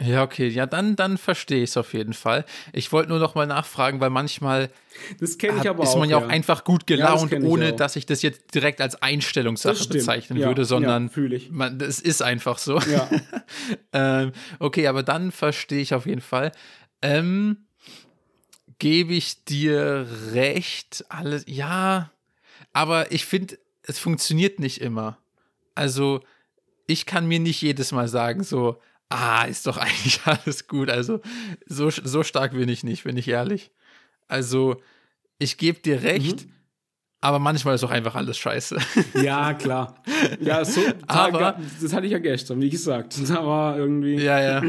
Ja, okay, ja, dann, dann verstehe ich es auf jeden Fall. Ich wollte nur noch mal nachfragen, weil manchmal das kenn ich aber ist man auch, ja auch einfach gut gelaunt, ja, das ohne auch. Dass ich das jetzt direkt als Einstellungssache bezeichnen ja, würde, sondern ja, man, das ist einfach so. Ja. ähm, okay, aber dann verstehe ich auf jeden Fall. Ähm, gebe ich dir recht, alles, ja, aber ich finde, es funktioniert nicht immer. Also, ich kann mir nicht jedes Mal sagen, so, ah, ist doch eigentlich alles gut. Also, so, so stark bin ich nicht, bin ich ehrlich. Also, ich gebe dir recht, mhm. aber manchmal ist doch einfach alles scheiße. Ja, klar. Ja, so, aber, das hatte ich ja gestern, wie gesagt. Da war irgendwie. Ja, ja.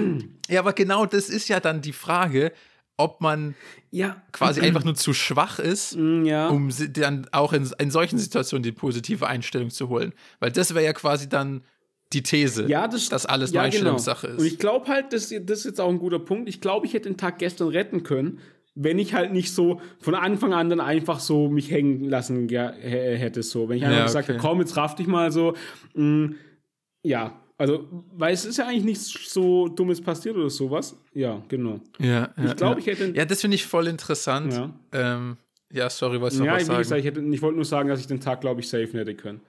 Ja, aber genau das ist ja dann die Frage, ob man ja. quasi mhm. einfach nur zu schwach ist, ja. um dann auch in, in solchen Situationen die positive Einstellung zu holen. Weil das wäre ja quasi dann die These, ja, das, dass alles ja, eine Einstellungssache genau. ist. Und ich glaube halt, das, das ist jetzt auch ein guter Punkt, ich glaube, ich hätte den Tag gestern retten können, wenn ich halt nicht so von Anfang an dann einfach so mich hängen lassen ja, hätte. So. Wenn ich einfach ja, gesagt hätte, okay. komm, jetzt raff dich mal so. Mm, ja, also, weil es ist ja eigentlich nichts so Dummes passiert oder sowas. Ja, genau. Ja, ja, ich glaube, ja. ich hätte... Ja, das finde ich voll interessant. Ja. Ähm, Ja, sorry, wolltest du ja, noch was sagen? Gesagt, ich, hätte, ich wollte nur sagen, dass ich den Tag, glaube ich, safe hätte können.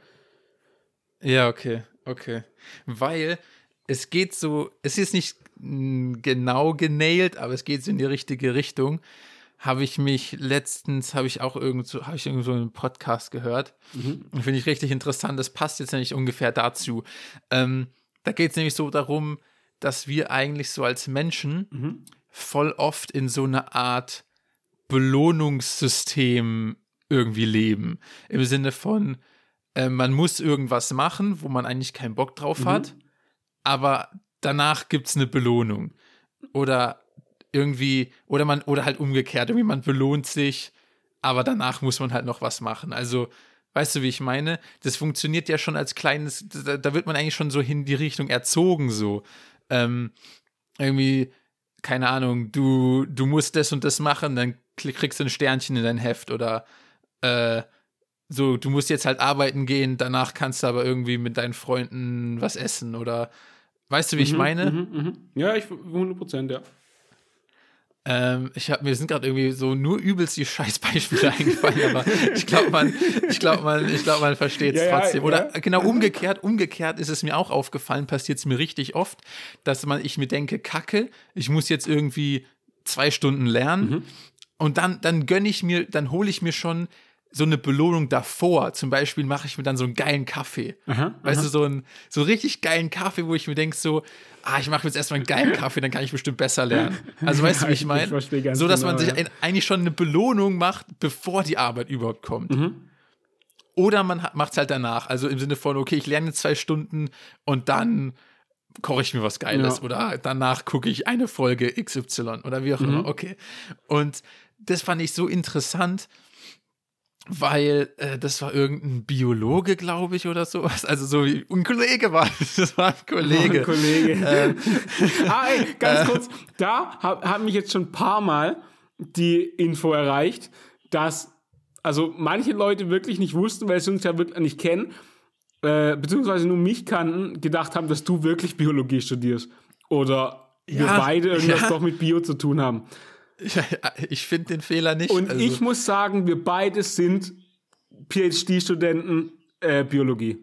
Ja, okay, okay. Weil es geht so, es ist nicht genau genailt, aber es geht so in die richtige Richtung. Habe ich mich letztens, habe ich auch irgend so, habe ich irgend so einen Podcast gehört. Mhm. Finde ich richtig interessant, das passt jetzt nämlich ungefähr dazu. Ähm, da geht es nämlich so darum, dass wir eigentlich so als Menschen mhm. voll oft in so einer Art Belohnungssystem irgendwie leben. Im Sinne von, äh, man muss irgendwas machen, wo man eigentlich keinen Bock drauf mhm. hat, aber danach gibt es eine Belohnung. Oder irgendwie, oder man, oder halt umgekehrt, irgendwie man belohnt sich, aber danach muss man halt noch was machen. Also, weißt du, wie ich meine? Das funktioniert ja schon als kleines, da, da wird man eigentlich schon so in die Richtung erzogen, so. Ähm, irgendwie, keine Ahnung, du, du musst das und das machen, dann kriegst du ein Sternchen in dein Heft oder äh, so, du musst jetzt halt arbeiten gehen, danach kannst du aber irgendwie mit deinen Freunden was essen oder, weißt du, wie mhm, ich meine? Mhm, mhm. Ja, ich hundert Prozent, ja. Ähm, ich hab, mir sind gerade irgendwie so nur übelst die Scheißbeispiele eingefallen, aber ich glaube, man, ich glaube, man, ich glaube, man versteht es ja, trotzdem. Ja, oder ja. Genau, umgekehrt, umgekehrt ist es mir auch aufgefallen, passiert es mir richtig oft, dass man, ich mir denke, Kacke, ich muss jetzt irgendwie zwei Stunden lernen mhm. und dann, dann gönne ich mir, dann hole ich mir schon so eine Belohnung davor. Zum Beispiel mache ich mir dann so einen geilen Kaffee. Aha, weißt aha. du, so einen so richtig geilen Kaffee, wo ich mir denke so, ah, ich mache mir jetzt erstmal einen geilen Kaffee, dann kann ich bestimmt besser lernen. Also weißt ja, du, wie ich meine? So, dass genau, man sich ja. eigentlich schon eine Belohnung macht, bevor die Arbeit überhaupt kommt. Mhm. Oder man macht es halt danach. Also im Sinne von, okay, ich lerne jetzt zwei Stunden und dann koche ich mir was Geiles. Ja. Oder danach gucke ich eine Folge X Y oder wie auch mhm. immer. Okay. Und das fand ich so interessant, weil äh, das war irgendein Biologe, glaube ich, oder sowas. Also so wie ein Kollege war das. Das war ein Kollege. Oh, ein Kollege. Ähm, ah, ey, ganz äh, kurz. Da haben hab mich jetzt schon ein paar Mal die Info erreicht, dass also manche Leute wirklich nicht wussten, weil sie uns ja wirklich nicht kennen, äh, beziehungsweise nur mich kannten, gedacht haben, dass du wirklich Biologie studierst. Oder ja, wir beide irgendwas ja. doch mit Bio zu tun haben. Ja, ich finde den Fehler nicht. Und also. Ich muss sagen, wir beide sind P H D-Studenten äh, Biologie.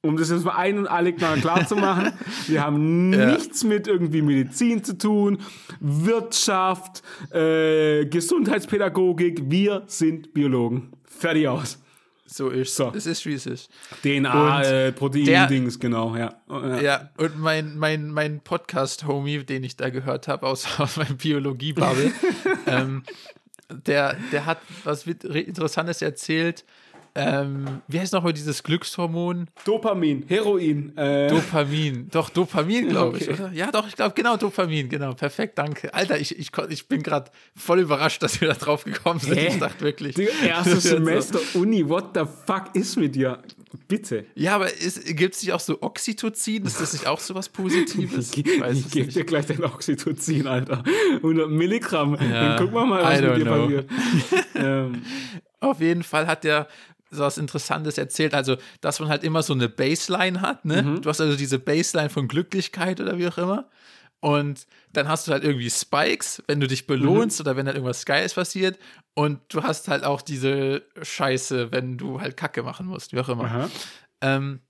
Um das jetzt mal ein und alle klar zu machen, wir haben ja. nichts mit irgendwie Medizin zu tun, Wirtschaft, äh, Gesundheitspädagogik, wir sind Biologen. Fertig aus. So ist so. Es ist, wie es ist. D N A, äh, Protein-Dings, genau, ja. ja. Ja, und mein, mein, mein Podcast-Homie, den ich da gehört habe, aus, aus meinem Biologie-Bubble, ähm, der, der hat was Interessantes erzählt. Ähm, wie heißt nochmal dieses Glückshormon? Dopamin, Heroin. Äh. Dopamin, doch, Dopamin, glaube okay. ich, oder? Ja, doch, ich glaube, genau, Dopamin, genau, perfekt, danke. Alter, ich, ich, ich bin gerade voll überrascht, dass wir da drauf gekommen sind. Hä? Ich dachte wirklich. Die erste Semester so. Uni, what the fuck ist mit dir? Bitte. Ja, aber gibt es nicht auch so Oxytocin? Ist das nicht auch so was Positives? Ich, ich gebe dir gleich dein Oxytocin, Alter. hundert Milligramm, ja, dann gucken wir mal, was I mit dir know. passiert. ähm. Auf jeden Fall hat der so was Interessantes erzählt, also dass man halt immer so eine Baseline hat, ne? Mhm. Du hast also diese Baseline von Glücklichkeit oder wie auch immer und dann hast du halt irgendwie Spikes, wenn du dich belohnst mhm. oder wenn halt irgendwas Geiles passiert und du hast halt auch diese Scheiße, wenn du halt Kacke machen musst, wie auch immer. Ähm,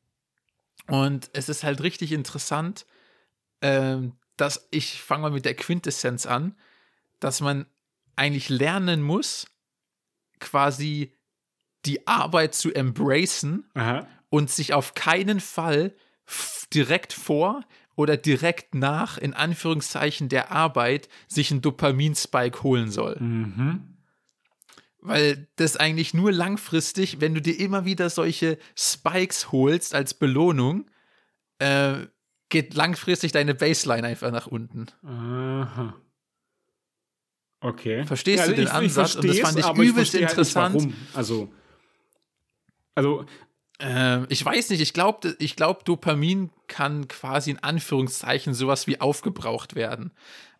und es ist halt richtig interessant, ähm, dass ich, fange mal mit der Quintessenz an, dass man eigentlich lernen muss, quasi die Arbeit zu embracen Aha. und sich auf keinen Fall f- direkt vor oder direkt nach, in Anführungszeichen, der Arbeit sich einen Dopaminspike holen soll. Mhm. Weil das eigentlich nur langfristig, wenn du dir immer wieder solche Spikes holst als Belohnung, äh, geht langfristig deine Baseline einfach nach unten. Aha. Okay. Verstehst ja, also du den ich, Ansatz? Ich und das fand ich übelst ich interessant. Halt nicht, warum. Also Also, ähm, ich weiß nicht, ich glaube, ich glaub, Dopamin kann quasi in Anführungszeichen sowas wie aufgebraucht werden.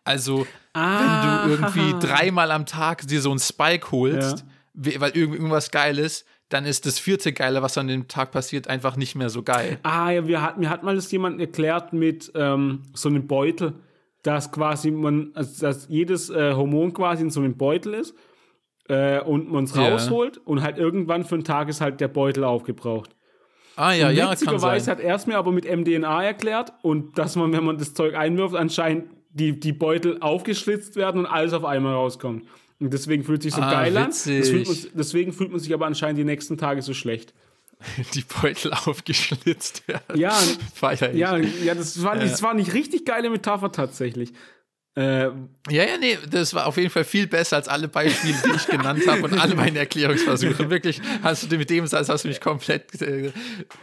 Also, ah, wenn du irgendwie haha. dreimal am Tag dir so einen Spike holst, ja. weil irgendwas geil ist, dann ist das vierte Geile, was an dem Tag passiert, einfach nicht mehr so geil. Ah, ja, wir hat, mir hat mal das jemand erklärt mit ähm, so einem Beutel, dass quasi man, also dass jedes äh, Hormon quasi in so einem Beutel ist. äh, und man es yeah. rausholt und halt irgendwann für einen Tag ist halt der Beutel aufgebraucht. Ah ja, und ja, witzigerweise hat er es mir aber mit M D N A erklärt und dass man, wenn man das Zeug einwirft, anscheinend die, die Beutel aufgeschlitzt werden und alles auf einmal rauskommt. Und deswegen fühlt sich so ah, geil witzig. an. Das fühlt man, deswegen fühlt man sich aber anscheinend die nächsten Tage so schlecht. Die Beutel aufgeschlitzt werden. Ja, feier ich. ja, ja, das war, ja. das war nicht richtig geile Metapher tatsächlich. Ähm, ja, ja, nee, das war auf jeden Fall viel besser als alle Beispiele, die ich genannt habe und alle meine Erklärungsversuche. Wirklich, hast du mit dem Satz hast du mich komplett äh,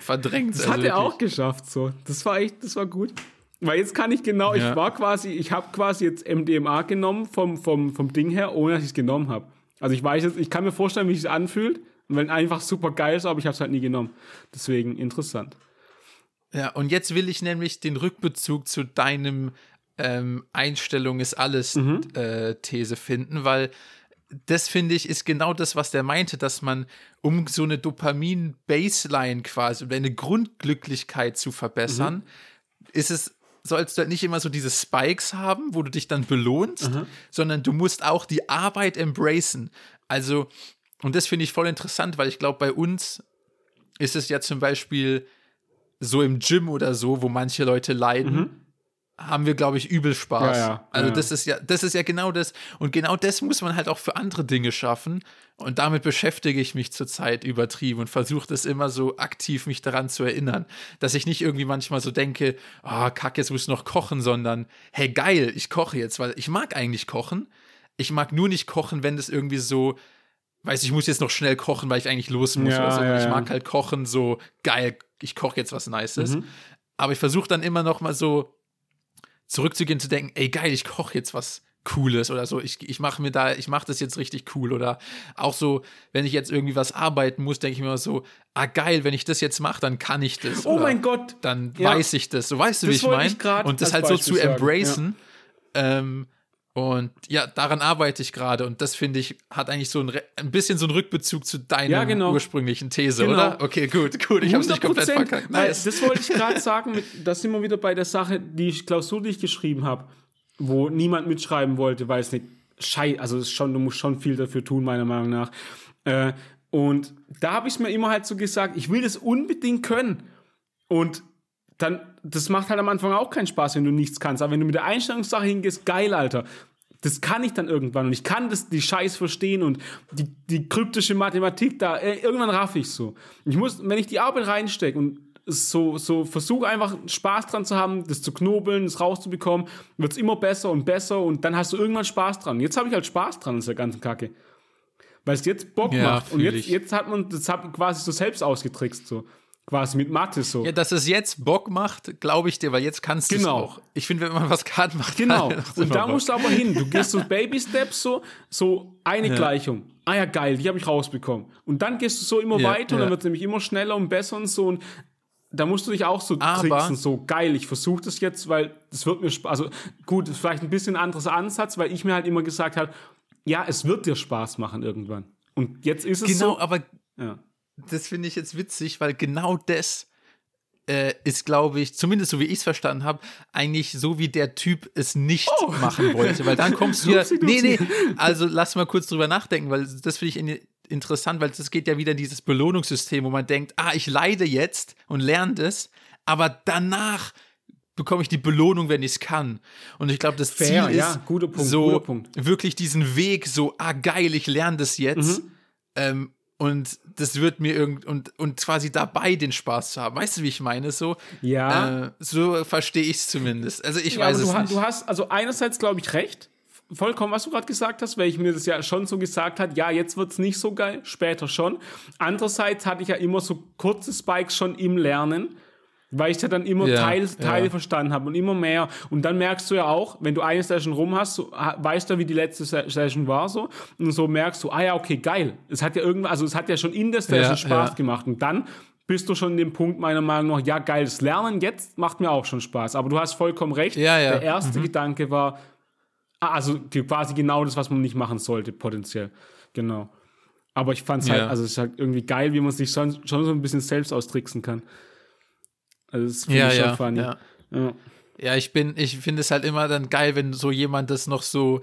verdrängt. Das also hat wirklich. Er auch geschafft so. Das war echt, das war gut. Weil jetzt kann ich genau, ja. ich war quasi, ich habe quasi jetzt M D M A genommen vom, vom, vom Ding her, ohne dass ich es genommen habe. Also ich weiß jetzt, ich kann mir vorstellen, wie es sich anfühlt, wenn einfach super geil ist, aber ich habe es halt nie genommen. Deswegen interessant. Ja, und jetzt will ich nämlich den Rückbezug zu deinem ähm, Einstellung ist alles mhm. äh, These finden, weil das, finde ich, ist genau das, was der meinte, dass man, um so eine Dopamin-Baseline quasi, um eine Grundglücklichkeit zu verbessern, mhm. ist es sollst du halt nicht immer so diese Spikes haben, wo du dich dann belohnst, mhm. sondern du musst auch die Arbeit embracen. Also, und das finde ich voll interessant, weil ich glaube, bei uns ist es ja zum Beispiel so im Gym oder so, wo manche Leute leiden, mhm. haben wir, glaube ich, übel Spaß. Ja, ja, also ja. das ist ja, das ist ja genau das. Und genau das muss man halt auch für andere Dinge schaffen. Und damit beschäftige ich mich zurzeit übertrieben und versuche das immer so aktiv, mich daran zu erinnern, dass ich nicht irgendwie manchmal so denke, oh, Kacke, jetzt muss ich noch kochen, sondern hey, geil, ich koche jetzt, weil ich mag eigentlich kochen. Ich mag nur nicht kochen, wenn das irgendwie so, weiß ich, muss jetzt noch schnell kochen, weil ich eigentlich los muss. Ja, oder so. ja, ja. Ich mag halt kochen so, geil, ich koche jetzt was Nices. Mhm. Aber ich versuche dann immer noch mal so zurückzugehen, zu denken, ey geil, ich koche jetzt was Cooles oder so, ich, ich mache mir da, ich mache das jetzt richtig cool oder auch so, wenn ich jetzt irgendwie was arbeiten muss, denke ich mir immer so, ah geil, wenn ich das jetzt mache, dann kann ich das. Oh mein Gott. Dann ja. weiß ich das, so weißt du, das wie ich meine? Und das halt Beispiel so zu sagen. embracen ja. ähm, und ja, daran arbeite ich gerade und das finde ich, hat eigentlich so ein, ein bisschen so einen Rückbezug zu deiner ja, genau. ursprünglichen These, genau. oder? Okay, gut, gut, ich habe es nicht komplett verkackt. Nice. Das wollte ich gerade sagen, mit, da sind wir wieder bei der Sache, die Klausur, die ich geschrieben habe, wo niemand mitschreiben wollte, weil es nicht scheiße, also es ist schon, du musst schon viel dafür tun, meiner Meinung nach. Äh, und da habe ich mir immer halt so gesagt, ich will das unbedingt können. Und dann, das macht halt am Anfang auch keinen Spaß, wenn du nichts kannst. Aber wenn du mit der Einstellungssache hingehst, geil, Alter, das kann ich dann irgendwann. Und ich kann das, die Scheiß verstehen und die, die kryptische Mathematik da, äh, irgendwann raff ich so. Ich muss, wenn ich die Arbeit reinstecke und so, so versuche einfach Spaß dran zu haben, das zu knobeln, das rauszubekommen, wird es immer besser und besser und dann hast du irgendwann Spaß dran. Jetzt habe ich halt Spaß dran, das ist der ganzen Kacke. Weil es jetzt Bock ja, macht. Und jetzt, jetzt hat man das hat quasi so selbst ausgetrickst, so. Quasi mit Mathe so. Ja, dass es jetzt Bock macht, glaube ich dir, weil jetzt kannst du es genau. auch. Ich finde, wenn man was gerade macht, genau. Und da Bock. musst du aber hin. Du gehst so Baby-Steps so, so eine ja. Gleichung. Ah ja, geil, die habe ich rausbekommen. Und dann gehst du so immer ja, weiter ja. und dann wird es nämlich immer schneller und besser und so. Und da musst du dich auch so aber tricksen. So, geil, ich versuche das jetzt, weil das wird mir Spaß. Also gut, ist vielleicht ein bisschen ein anderer Ansatz, weil ich mir halt immer gesagt habe, ja, es wird dir Spaß machen irgendwann. Und jetzt ist es genau, so. Genau, aber ja. Das finde ich jetzt witzig, weil genau das äh, ist, glaube ich, zumindest so wie ich es verstanden habe, eigentlich so wie der Typ es nicht oh. machen wollte. Weil dann kommst du wieder, nee, nee, also lass mal kurz drüber nachdenken, weil das finde ich in, interessant, weil das geht ja wieder in dieses Belohnungssystem, wo man denkt, ah, ich leide jetzt und lerne das, aber danach bekomme ich die Belohnung, wenn ich es kann. Und ich glaube, das Fair, Ziel ja, ist guter Punkt, so guter Punkt. Wirklich diesen Weg so, ah, geil, ich lerne das jetzt, mhm. ähm, und das wird mir irgend und, und quasi dabei den Spaß zu haben. Weißt du, wie ich meine? So, ja. äh, so verstehe ich es zumindest. Also ich ja, weiß es du nicht. Du hast also einerseits, glaube ich, recht. Vollkommen, was du gerade gesagt hast, weil ich mir das ja schon so gesagt habe, ja, jetzt wird es nicht so geil, später schon. Andererseits hatte ich ja immer so kurze Spikes schon im Lernen, weil ich ja dann immer ja, Teile, Teile ja. verstanden habe und immer mehr. Und dann merkst du ja auch, wenn du eine Session rum hast, so, weißt du, wie die letzte Session war so. Und so merkst du, ah ja, okay, geil. Es hat ja irgendwann, also es hat ja schon in der Session ja, Spaß ja. gemacht. Und dann bist du schon in dem Punkt, meiner Meinung nach, ja, geiles Lernen jetzt macht mir auch schon Spaß. Aber du hast vollkommen recht. Ja, ja. Der erste mhm. Gedanke war, also quasi genau das, was man nicht machen sollte, potenziell. Genau. Aber ich fand es ja. halt, also es ist halt irgendwie geil, wie man sich schon, schon so ein bisschen selbst austricksen kann. Also das finde ja, ich schon ja, funny. Ja. Ja. ja, ich bin, ich finde es halt immer dann geil, wenn so jemand das noch so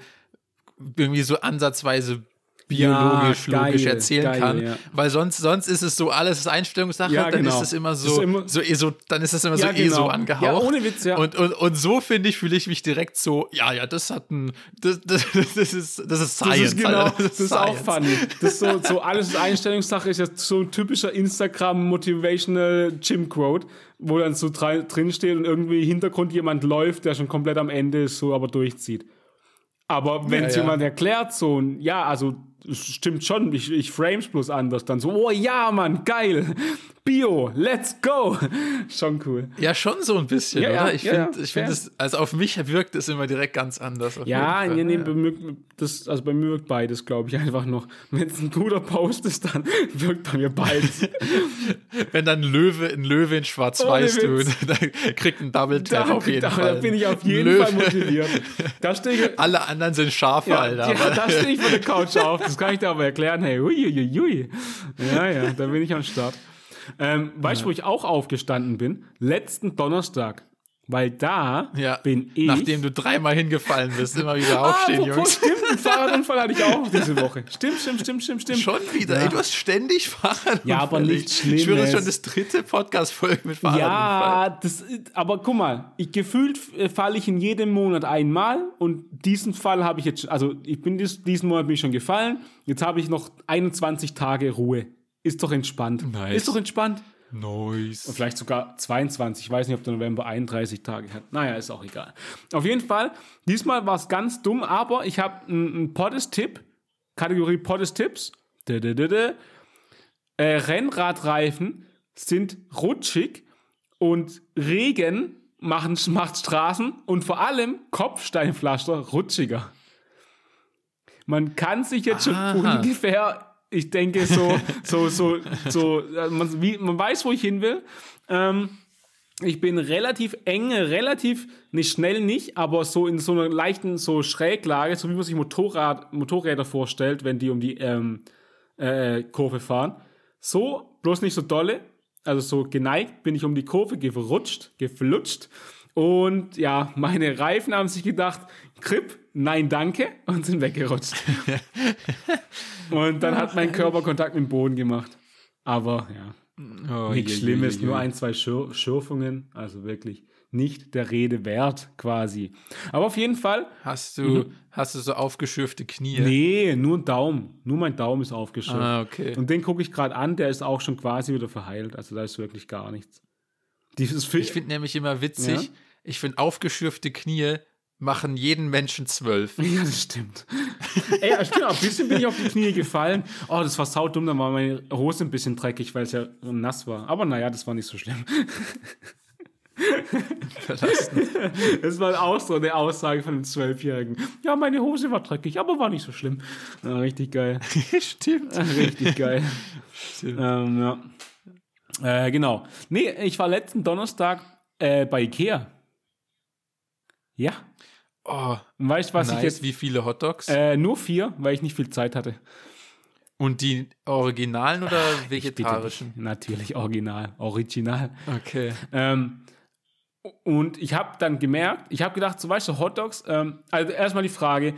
irgendwie so ansatzweise biologisch, ja, geil, logisch erzählen geil, kann. Ja. Weil sonst, sonst ist es so, alles ist Einstellungssache, ja, genau. Dann ist es immer so, ist immer, so, eso, dann ist es immer ja, so genau. eso angehaucht. Ja, ohne Witz, ja. Und, und, und so, finde ich, fühle ich mich direkt so, ja, ja, das hat ein, das, das, das ist, das ist Science. Das ist, genau, Alter, das das ist auch funny. Das ist so, so, alles ist Einstellungssache, ist ja so ein typischer Instagram-Motivational-Gym-Quote, wo dann so drin steht und irgendwie im Hintergrund jemand läuft, der schon komplett am Ende ist, so aber durchzieht. Aber wenn es ja, ja. jemand erklärt, so, ja, also stimmt schon, ich, ich frame's bloß anders, dann so, oh ja, Mann, geil, Bio, let's go. Schon cool. Ja, schon so ein bisschen, ja, oder? Ja, ich ja, finde, ja. find ja. also auf mich wirkt es immer direkt ganz anders. Ja, nee, nee, ja. Das, also bei mir wirkt beides, glaube ich, einfach noch. Wenn es ein guter Post ist, dann wirkt bei mir beides. Wenn dann ein Löwe, ein Löwe in Schwarz-Weiß-Tönen, dann kriegt ein Double-Tap auf jeden da, Fall. Da bin ich auf jeden Löwe. Fall motiviert. Da stehe ich, alle anderen sind Schafe, ja, Alter. Ja, da stehe ich von der Couch auf, das kann ich dir aber erklären. Hey, ui, ui, ui. Ja, ja, da bin ich am Start. Ähm, weißt du, ja. wo ich auch aufgestanden bin? Letzten Donnerstag. Weil da ja. bin ich... Nachdem du dreimal hingefallen bist, immer wieder aufstehen, ah, Jungs. Stimmt, einen Fahrradunfall hatte ich auch diese Woche. Stimmt, stimmt, stimmt, stimmt, stimmt. Schon wieder, ja. ey, du hast ständig Fahrradunfälle. Ja, aber nichts Schlimmes. Ich schwöre, schon das dritte Podcast-Folge mit Fahrradunfall. Ja, das, aber guck mal, ich, gefühlt falle ich in jedem Monat einmal und diesen Fall habe ich jetzt... Also ich bin dies, diesen Monat bin ich schon gefallen, jetzt habe ich noch einundzwanzig Tage Ruhe. Ist doch entspannt. Nice. Ist doch entspannt. Nice. Und vielleicht sogar zweiundzwanzig. Ich weiß nicht, ob der November einunddreißig Tage hat. Naja, ist auch egal. Auf jeden Fall, diesmal war es ganz dumm, aber ich habe einen Podest-Tipp, Kategorie Podest-Tipps. Äh, Rennradreifen sind rutschig und Regen machen, macht Straßen und vor allem Kopfsteinpflaster rutschiger. Man kann sich jetzt Aha. schon ungefähr... Ich denke, so, so, so, so, man, wie, man weiß, wo ich hin will. Ähm, ich bin relativ eng, relativ, nicht schnell nicht, aber so in so einer leichten so Schräglage, so wie man sich Motorrad, Motorräder vorstellt, wenn die um die ähm, äh, Kurve fahren. So, bloß nicht so dolle, also so geneigt bin ich um die Kurve, gerutscht, geflutscht. Und ja, meine Reifen haben sich gedacht, Grip, nein, danke, und sind weggerutscht. Und dann hat mein Körper Kontakt mit dem Boden gemacht. Aber ja, oh, nichts je, Schlimmes, je, je, je. nur ein, zwei Schür- Schürfungen, also wirklich nicht der Rede wert quasi. Aber auf jeden Fall. Hast du, mhm. hast du so aufgeschürfte Knie? Nee, nur ein Daumen. Nur mein Daumen ist aufgeschürft. Ah, okay. Und den gucke ich gerade an, der ist auch schon quasi wieder verheilt, also da ist wirklich gar nichts. F- ich finde nämlich immer witzig, ja? ich finde aufgeschürfte Knie machen jeden Menschen zwölf. Ja, das stimmt. Ey, stimmt, ein bisschen bin ich auf die Knie gefallen. Oh, das war saudumm, dann war meine Hose ein bisschen dreckig, weil es ja nass war. Aber naja, das war nicht so schlimm. Verlassen. Das war auch so eine Aussage von einem Zwölfjährigen. Ja, meine Hose war dreckig, aber war nicht so schlimm. Ja, richtig geil. Stimmt. Richtig geil. Stimmt. Ähm, ja. Äh, genau. Nee, ich war letzten Donnerstag äh, bei Ikea. Ja. Oh, weißt du, was nice. ich jetzt... Wie viele Hotdogs? Äh, nur vier, weil ich nicht viel Zeit hatte. Und die originalen oder Ach, vegetarischen? Natürlich original. Original. Okay. Ähm, und ich habe dann gemerkt, ich habe gedacht, so weißt du, Hotdogs... Ähm, also erstmal die Frage...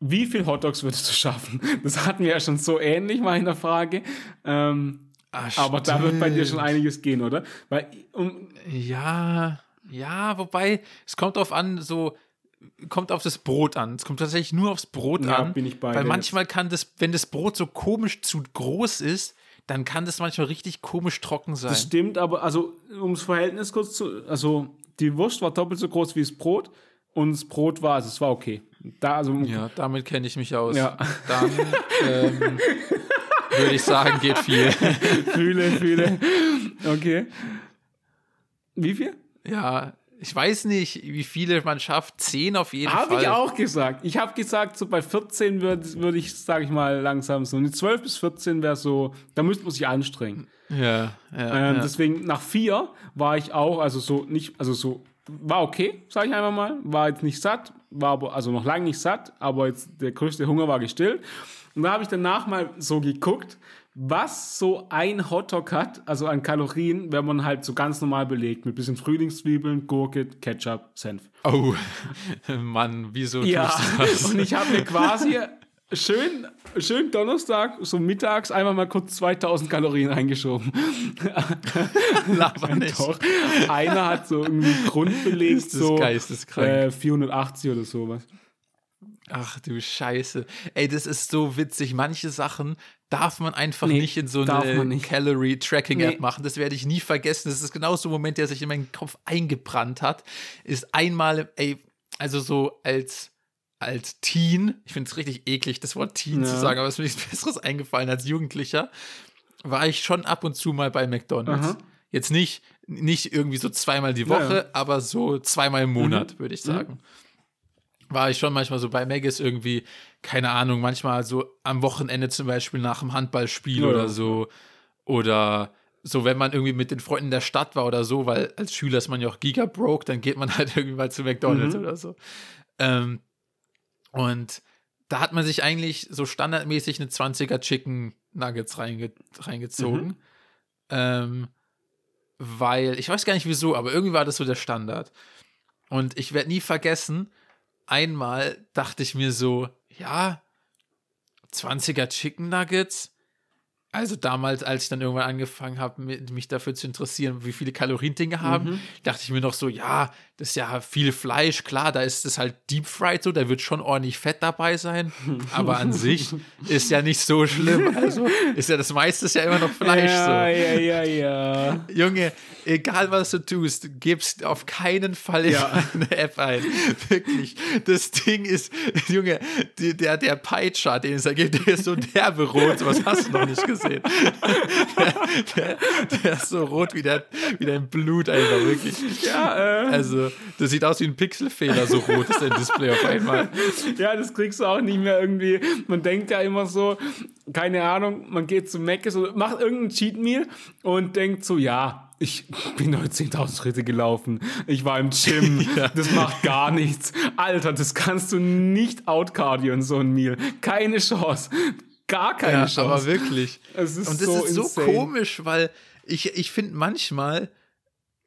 Wie viel Hotdogs würdest du schaffen? Das hatten wir ja schon so ähnlich mal in der Frage. Ähm... Ach, aber stimmt. Da wird bei dir schon einiges gehen, oder? Weil, um ja, ja, wobei, es kommt drauf an, so, kommt auf das Brot an. Es kommt tatsächlich nur aufs Brot ja, an. Bin ich bei weil manchmal jetzt. kann das, wenn das Brot so komisch zu groß ist, dann kann das manchmal richtig komisch trocken sein. Das stimmt, aber also, ums Verhältnis kurz zu, also, die Wurst war doppelt so groß wie das Brot und das Brot war, also es war okay. Da, also, ja, damit kenne ich mich aus. Ja. Dann, ähm, würde ich sagen, geht viel. Fühle, fühle. Okay. Wie viel? Ja, ich weiß nicht, wie viele man schafft. Zehn auf jeden Hab Fall. Habe ich auch gesagt. Ich habe gesagt, so bei vierzehn würde würd ich, sage ich mal, langsam so. Und zwölf bis vierzehn wäre so, da müsste man sich anstrengen. Ja, ja, ähm, ja. Deswegen, nach vier war ich auch, also so nicht, also so, war okay, sage ich einfach mal. War jetzt nicht satt, war aber, also noch lange nicht satt, aber jetzt der größte Hunger war gestillt. Und da habe ich danach mal so geguckt, was so ein Hotdog hat, also an Kalorien, wenn man halt so ganz normal belegt, mit bisschen Frühlingszwiebeln, Gurke, Ketchup, Senf. Oh, Mann, wieso tust du das? Ja, und ich habe mir quasi Schön, schön Donnerstag, so mittags, einmal mal kurz zweitausend Kalorien reingeschoben. Laber nicht. Doch. Einer hat so einen Grundbeleg, ist das so geisteskrank. Äh, vierhundertachtzig oder sowas. Ach du Scheiße. Ey, das ist so witzig. Manche Sachen darf man einfach nee, nicht in so eine Calorie-Tracking-App nee. machen. Das werde ich nie vergessen. Das ist genau so ein Moment, der sich in meinen Kopf eingebrannt hat. Ist einmal, ey, also so als... als Teen, ich finde es richtig eklig, das Wort Teen ja. zu sagen, aber es ist mir nichts Besseres eingefallen als Jugendlicher, war ich schon ab und zu mal bei McDonalds. Aha. Jetzt nicht, nicht irgendwie so zweimal die Woche, ja. aber so zweimal im Monat, mhm. würde ich sagen. Mhm. War ich schon manchmal so bei Maggis irgendwie, keine Ahnung, manchmal so am Wochenende zum Beispiel nach dem Handballspiel ja. oder so. Oder so, wenn man irgendwie mit den Freunden der Stadt war oder so, weil als Schüler ist man ja auch giga-broke, dann geht man halt irgendwie mal zu McDonalds mhm. oder so. Ähm, Und da hat man sich eigentlich so standardmäßig eine zwanziger Chicken Nuggets reinge- reingezogen. Mhm. Ähm, weil, ich weiß gar nicht wieso, aber irgendwie war das so der Standard. Und ich werde nie vergessen, einmal dachte ich mir so, ja, zwanziger Chicken Nuggets. Also damals, als ich dann irgendwann angefangen habe, mich dafür zu interessieren, wie viele Kalorien Dinge haben, mhm. dachte ich mir noch so, ja, das ist ja viel Fleisch, klar, da ist es halt deep-fried so, da wird schon ordentlich Fett dabei sein, aber an sich ist ja nicht so schlimm, also ist ja das meiste ist ja immer noch Fleisch ja, so. Ja, ja, ja. Junge, egal was du tust, gibst auf keinen Fall in ja. eine App ein, wirklich. Das Ding ist, Junge, der, der Pie-Chart, den es da gibt, der ist so derbe rot, sowas hast du noch nicht gesehen. Der, der, der ist so rot wie, der, wie dein Blut einfach, wirklich. Ja, äh. Also, das sieht aus wie ein Pixelfehler, so rot ist dein Display auf einmal. Ja, das kriegst du auch nicht mehr irgendwie. Man denkt ja immer so, keine Ahnung, man geht zu Mc's oder macht irgendein Cheat Meal und denkt so, ja, ich bin heute zehntausend Schritte gelaufen, ich war im Gym, ja. das macht gar nichts. Alter, das kannst du nicht outcardio in so ein Meal. Keine Chance. Gar keine ja, Chance. Aber wirklich. Es ist und das so ist so insane. Komisch, weil ich, ich finde manchmal,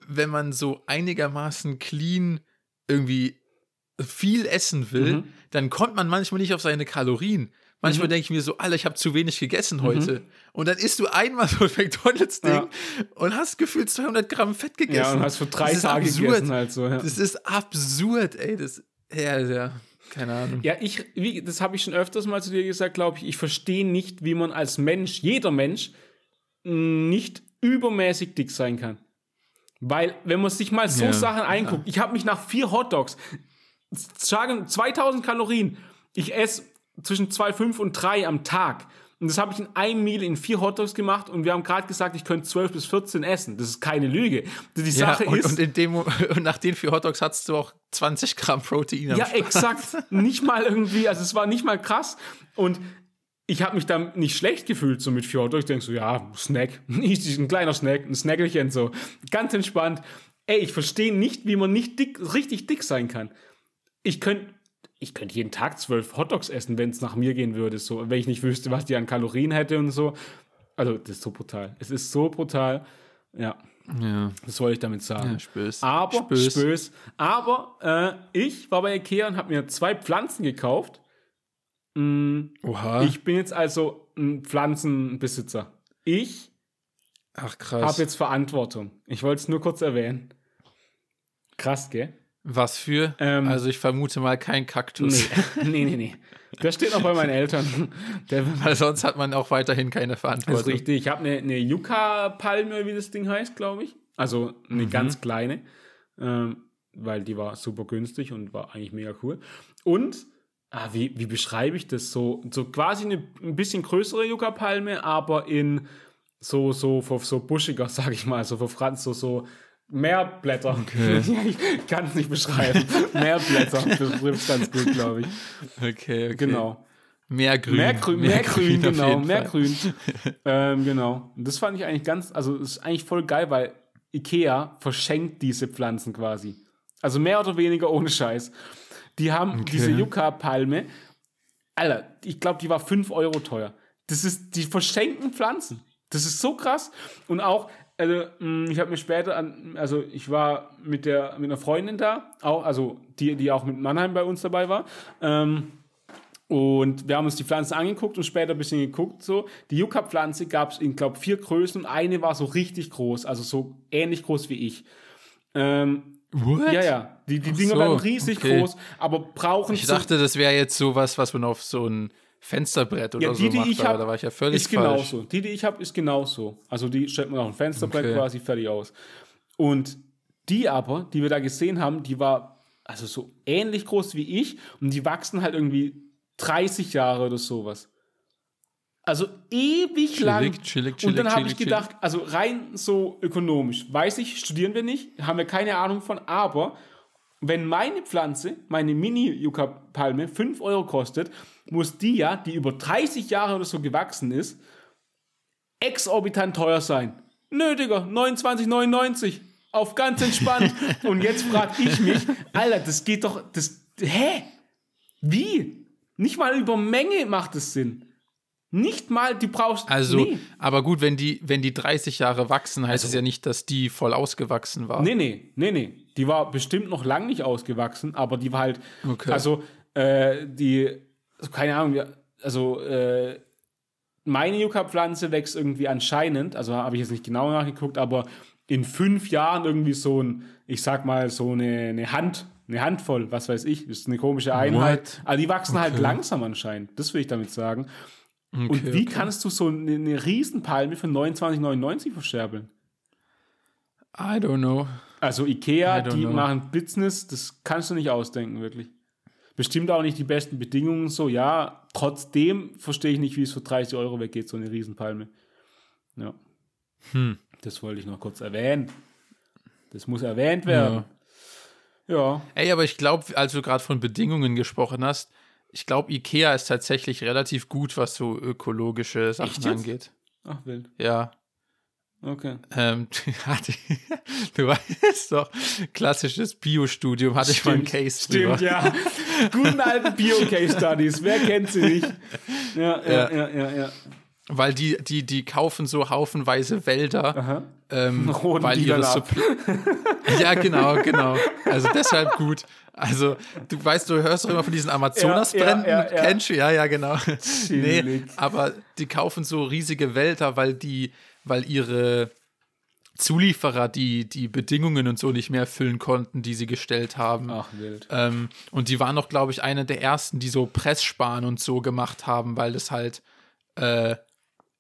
wenn man so einigermaßen clean irgendwie viel essen will, mhm. dann kommt man manchmal nicht auf seine Kalorien. Manchmal mhm. denke ich mir so, Alter, ich habe zu wenig gegessen heute. Mhm. Und dann isst du einmal so ein McDonalds-Ding ja. und hast gefühlt zweihundert Gramm Fett gegessen. Ja, und hast für drei Tage gegessen halt so. Ja. Das ist absurd, ey. Das, ja, ja. Keine Ahnung. Ja, ich, wie, das habe ich schon öfters mal zu dir gesagt, glaube ich, ich verstehe nicht, wie man als Mensch, jeder Mensch, nicht übermäßig dick sein kann. Weil, wenn man sich mal so ja, Sachen einguckt, ja. ich habe mich nach vier Hotdogs, sagen zweitausend Kalorien, ich esse zwischen zwei Komma fünf und drei am Tag. Und das habe ich in einem Meal in vier Hotdogs gemacht und wir haben gerade gesagt, ich könnte zwölf bis vierzehn essen. Das ist keine Lüge. Die Sache ja, und, ist... Und, in dem, und nach den vier Hotdogs hattest du auch zwanzig Gramm Protein am Ja, Start. Exakt. Nicht mal irgendwie, also es war nicht mal krass. Und ich habe mich dann nicht schlecht gefühlt so mit vier Hotdogs. Ich denke so, ja, Snack, ein kleiner Snack, ein Snackelchen so. Ganz entspannt. Ey, ich verstehe nicht, wie man nicht dick, richtig dick sein kann. Ich könnte... Ich könnte jeden Tag zwölf Hotdogs essen, wenn es nach mir gehen würde, so, wenn ich nicht wüsste, was die an Kalorien hätte und so. Also, das ist so brutal. Es ist so brutal. Ja. ja. Das wollte ich damit sagen. Ja, spöß. Aber, spöß. Spöß. Aber äh, ich war bei Ikea und habe mir zwei Pflanzen gekauft. Mhm. Oha. Ich bin jetzt also ein Pflanzenbesitzer. Ich habe jetzt Verantwortung. Ich wollte es nur kurz erwähnen. Krass, gell? Was für? Ähm, also ich vermute mal kein Kaktus. Nee, nee, nee. nee. Das steht noch bei meinen Eltern. Der, Weil sonst hat man auch weiterhin keine Verantwortung. Das ist richtig. Ich habe eine, eine Yucca-Palme, wie das Ding heißt, glaube ich. Also eine mhm. ganz kleine. Ähm, weil die war super günstig und war eigentlich mega cool. Und, ah, wie, wie beschreibe ich das? So, so quasi eine ein bisschen größere Yucca-Palme, aber in so, so, so, so buschiger, sage ich mal. So für Franz, so, so mehr Blätter. Okay. Ich kann es nicht beschreiben. Mehr Blätter. Das trifft ganz gut, glaube ich. Okay, okay. Genau. Mehr Grün. Mehr Grün, mehr mehr Grün, Grün genau. Mehr Fall. Grün. ähm, genau. Das fand ich eigentlich ganz, also das ist eigentlich voll geil, weil Ikea verschenkt diese Pflanzen quasi. Also mehr oder weniger ohne Scheiß. Die haben okay. diese Yucca-Palme. Alter, ich glaube, die war fünf Euro teuer. Das ist, die verschenken Pflanzen. Das ist so krass. Und auch, also ich habe mir später an, also ich war mit der mit einer Freundin da, auch, also die die auch mit Mannheim bei uns dabei war, ähm, Und wir haben uns die Pflanzen angeguckt und später ein bisschen geguckt. So. Die Yucca-Pflanze gab es in, glaube ich, vier Größen. Und eine war so richtig groß, also so ähnlich groß wie ich. Ähm, What? Ja, ja. Die, die Dinger so, werden riesig okay. groß, aber brauchen... Ich dachte, das wäre jetzt sowas, was man auf so ein Fensterbrett oder ja, die, so macht. Die ich hab, da war ich ja völlig ist falsch. Genauso. Die, die ich habe, ist genauso. Also die stellt man auf ein Fensterbrett okay. quasi fertig aus. Und die aber, die wir da gesehen haben, die war also so ähnlich groß wie ich. Und die wachsen halt irgendwie... dreißig Jahre oder sowas. Also ewig chillig, lang. Chillig, chillig, und dann habe ich gedacht, chillig. Also rein so ökonomisch, weiß ich, studieren wir nicht, haben wir keine Ahnung von, aber wenn meine Pflanze, meine Mini-Yucca-Palme fünf Euro kostet, muss die ja, die über dreißig Jahre oder so gewachsen ist, exorbitant teuer sein. Nö, Digga, neunundzwanzig neunundneunzig. Auf ganz entspannt. Und jetzt frage ich mich, Alter, das geht doch, das, hä? Wie? Nicht mal über Menge macht es Sinn. Nicht mal, die brauchst... Also, nee. Aber gut, wenn die, wenn die dreißig Jahre wachsen, heißt also, es ja nicht, dass die voll ausgewachsen war. Nee, nee, nee, nee. Die war bestimmt noch lang nicht ausgewachsen, aber die war halt... Okay. Also, äh, die... Also, keine Ahnung, also, äh, meine Yucca-Pflanze wächst irgendwie anscheinend, also habe ich jetzt nicht genau nachgeguckt, aber in fünf Jahren irgendwie so ein, ich sag mal, so eine, eine Hand... Eine Handvoll, was weiß ich, ist eine komische Einheit. What? Aber die wachsen okay. halt langsam anscheinend. Das will ich damit sagen. Okay, und wie okay. kannst du so eine, eine Riesenpalme für neunundzwanzig neunundneunzig verscherbeln? I don't know. Also Ikea, die know. machen Business, das kannst du nicht ausdenken, wirklich. Bestimmt auch nicht die besten Bedingungen, so ja. Trotzdem verstehe ich nicht, wie es für dreißig Euro weggeht, so eine Riesenpalme. Ja. Hm. Das wollte ich noch kurz erwähnen. Das muss erwähnt werden. Ja. Ja. Ey, aber ich glaube, als du gerade von Bedingungen gesprochen hast, ich glaube, Ikea ist tatsächlich relativ gut, was so ökologische Sachen Echt jetzt? angeht. Ach, wild. Ja. Okay. Ähm, du weißt doch, klassisches Bio-Studium hatte Stimmt. ich mal einen Case Stimmt, drüber. ja. Guten alten Bio-Case-Studies, wer kennt sie nicht? Ja, ja, ja, ja, ja. Weil die, die, die kaufen so haufenweise Wälder, ähm, weil ihr das so. Ja, genau, genau. Also deshalb gut. Also, du weißt, du hörst doch immer von diesen Amazonas-Bränden, ja, ja, ja, ja. Kennst du? Ja, ja, genau. Chillig. Nee, aber die kaufen so riesige Wälder, weil die, weil ihre Zulieferer die, die Bedingungen und so nicht mehr erfüllen konnten, die sie gestellt haben. Ach, wild. Ähm, und die waren doch, glaube ich, eine der ersten, die so Pressspan und so gemacht haben, weil das halt, äh,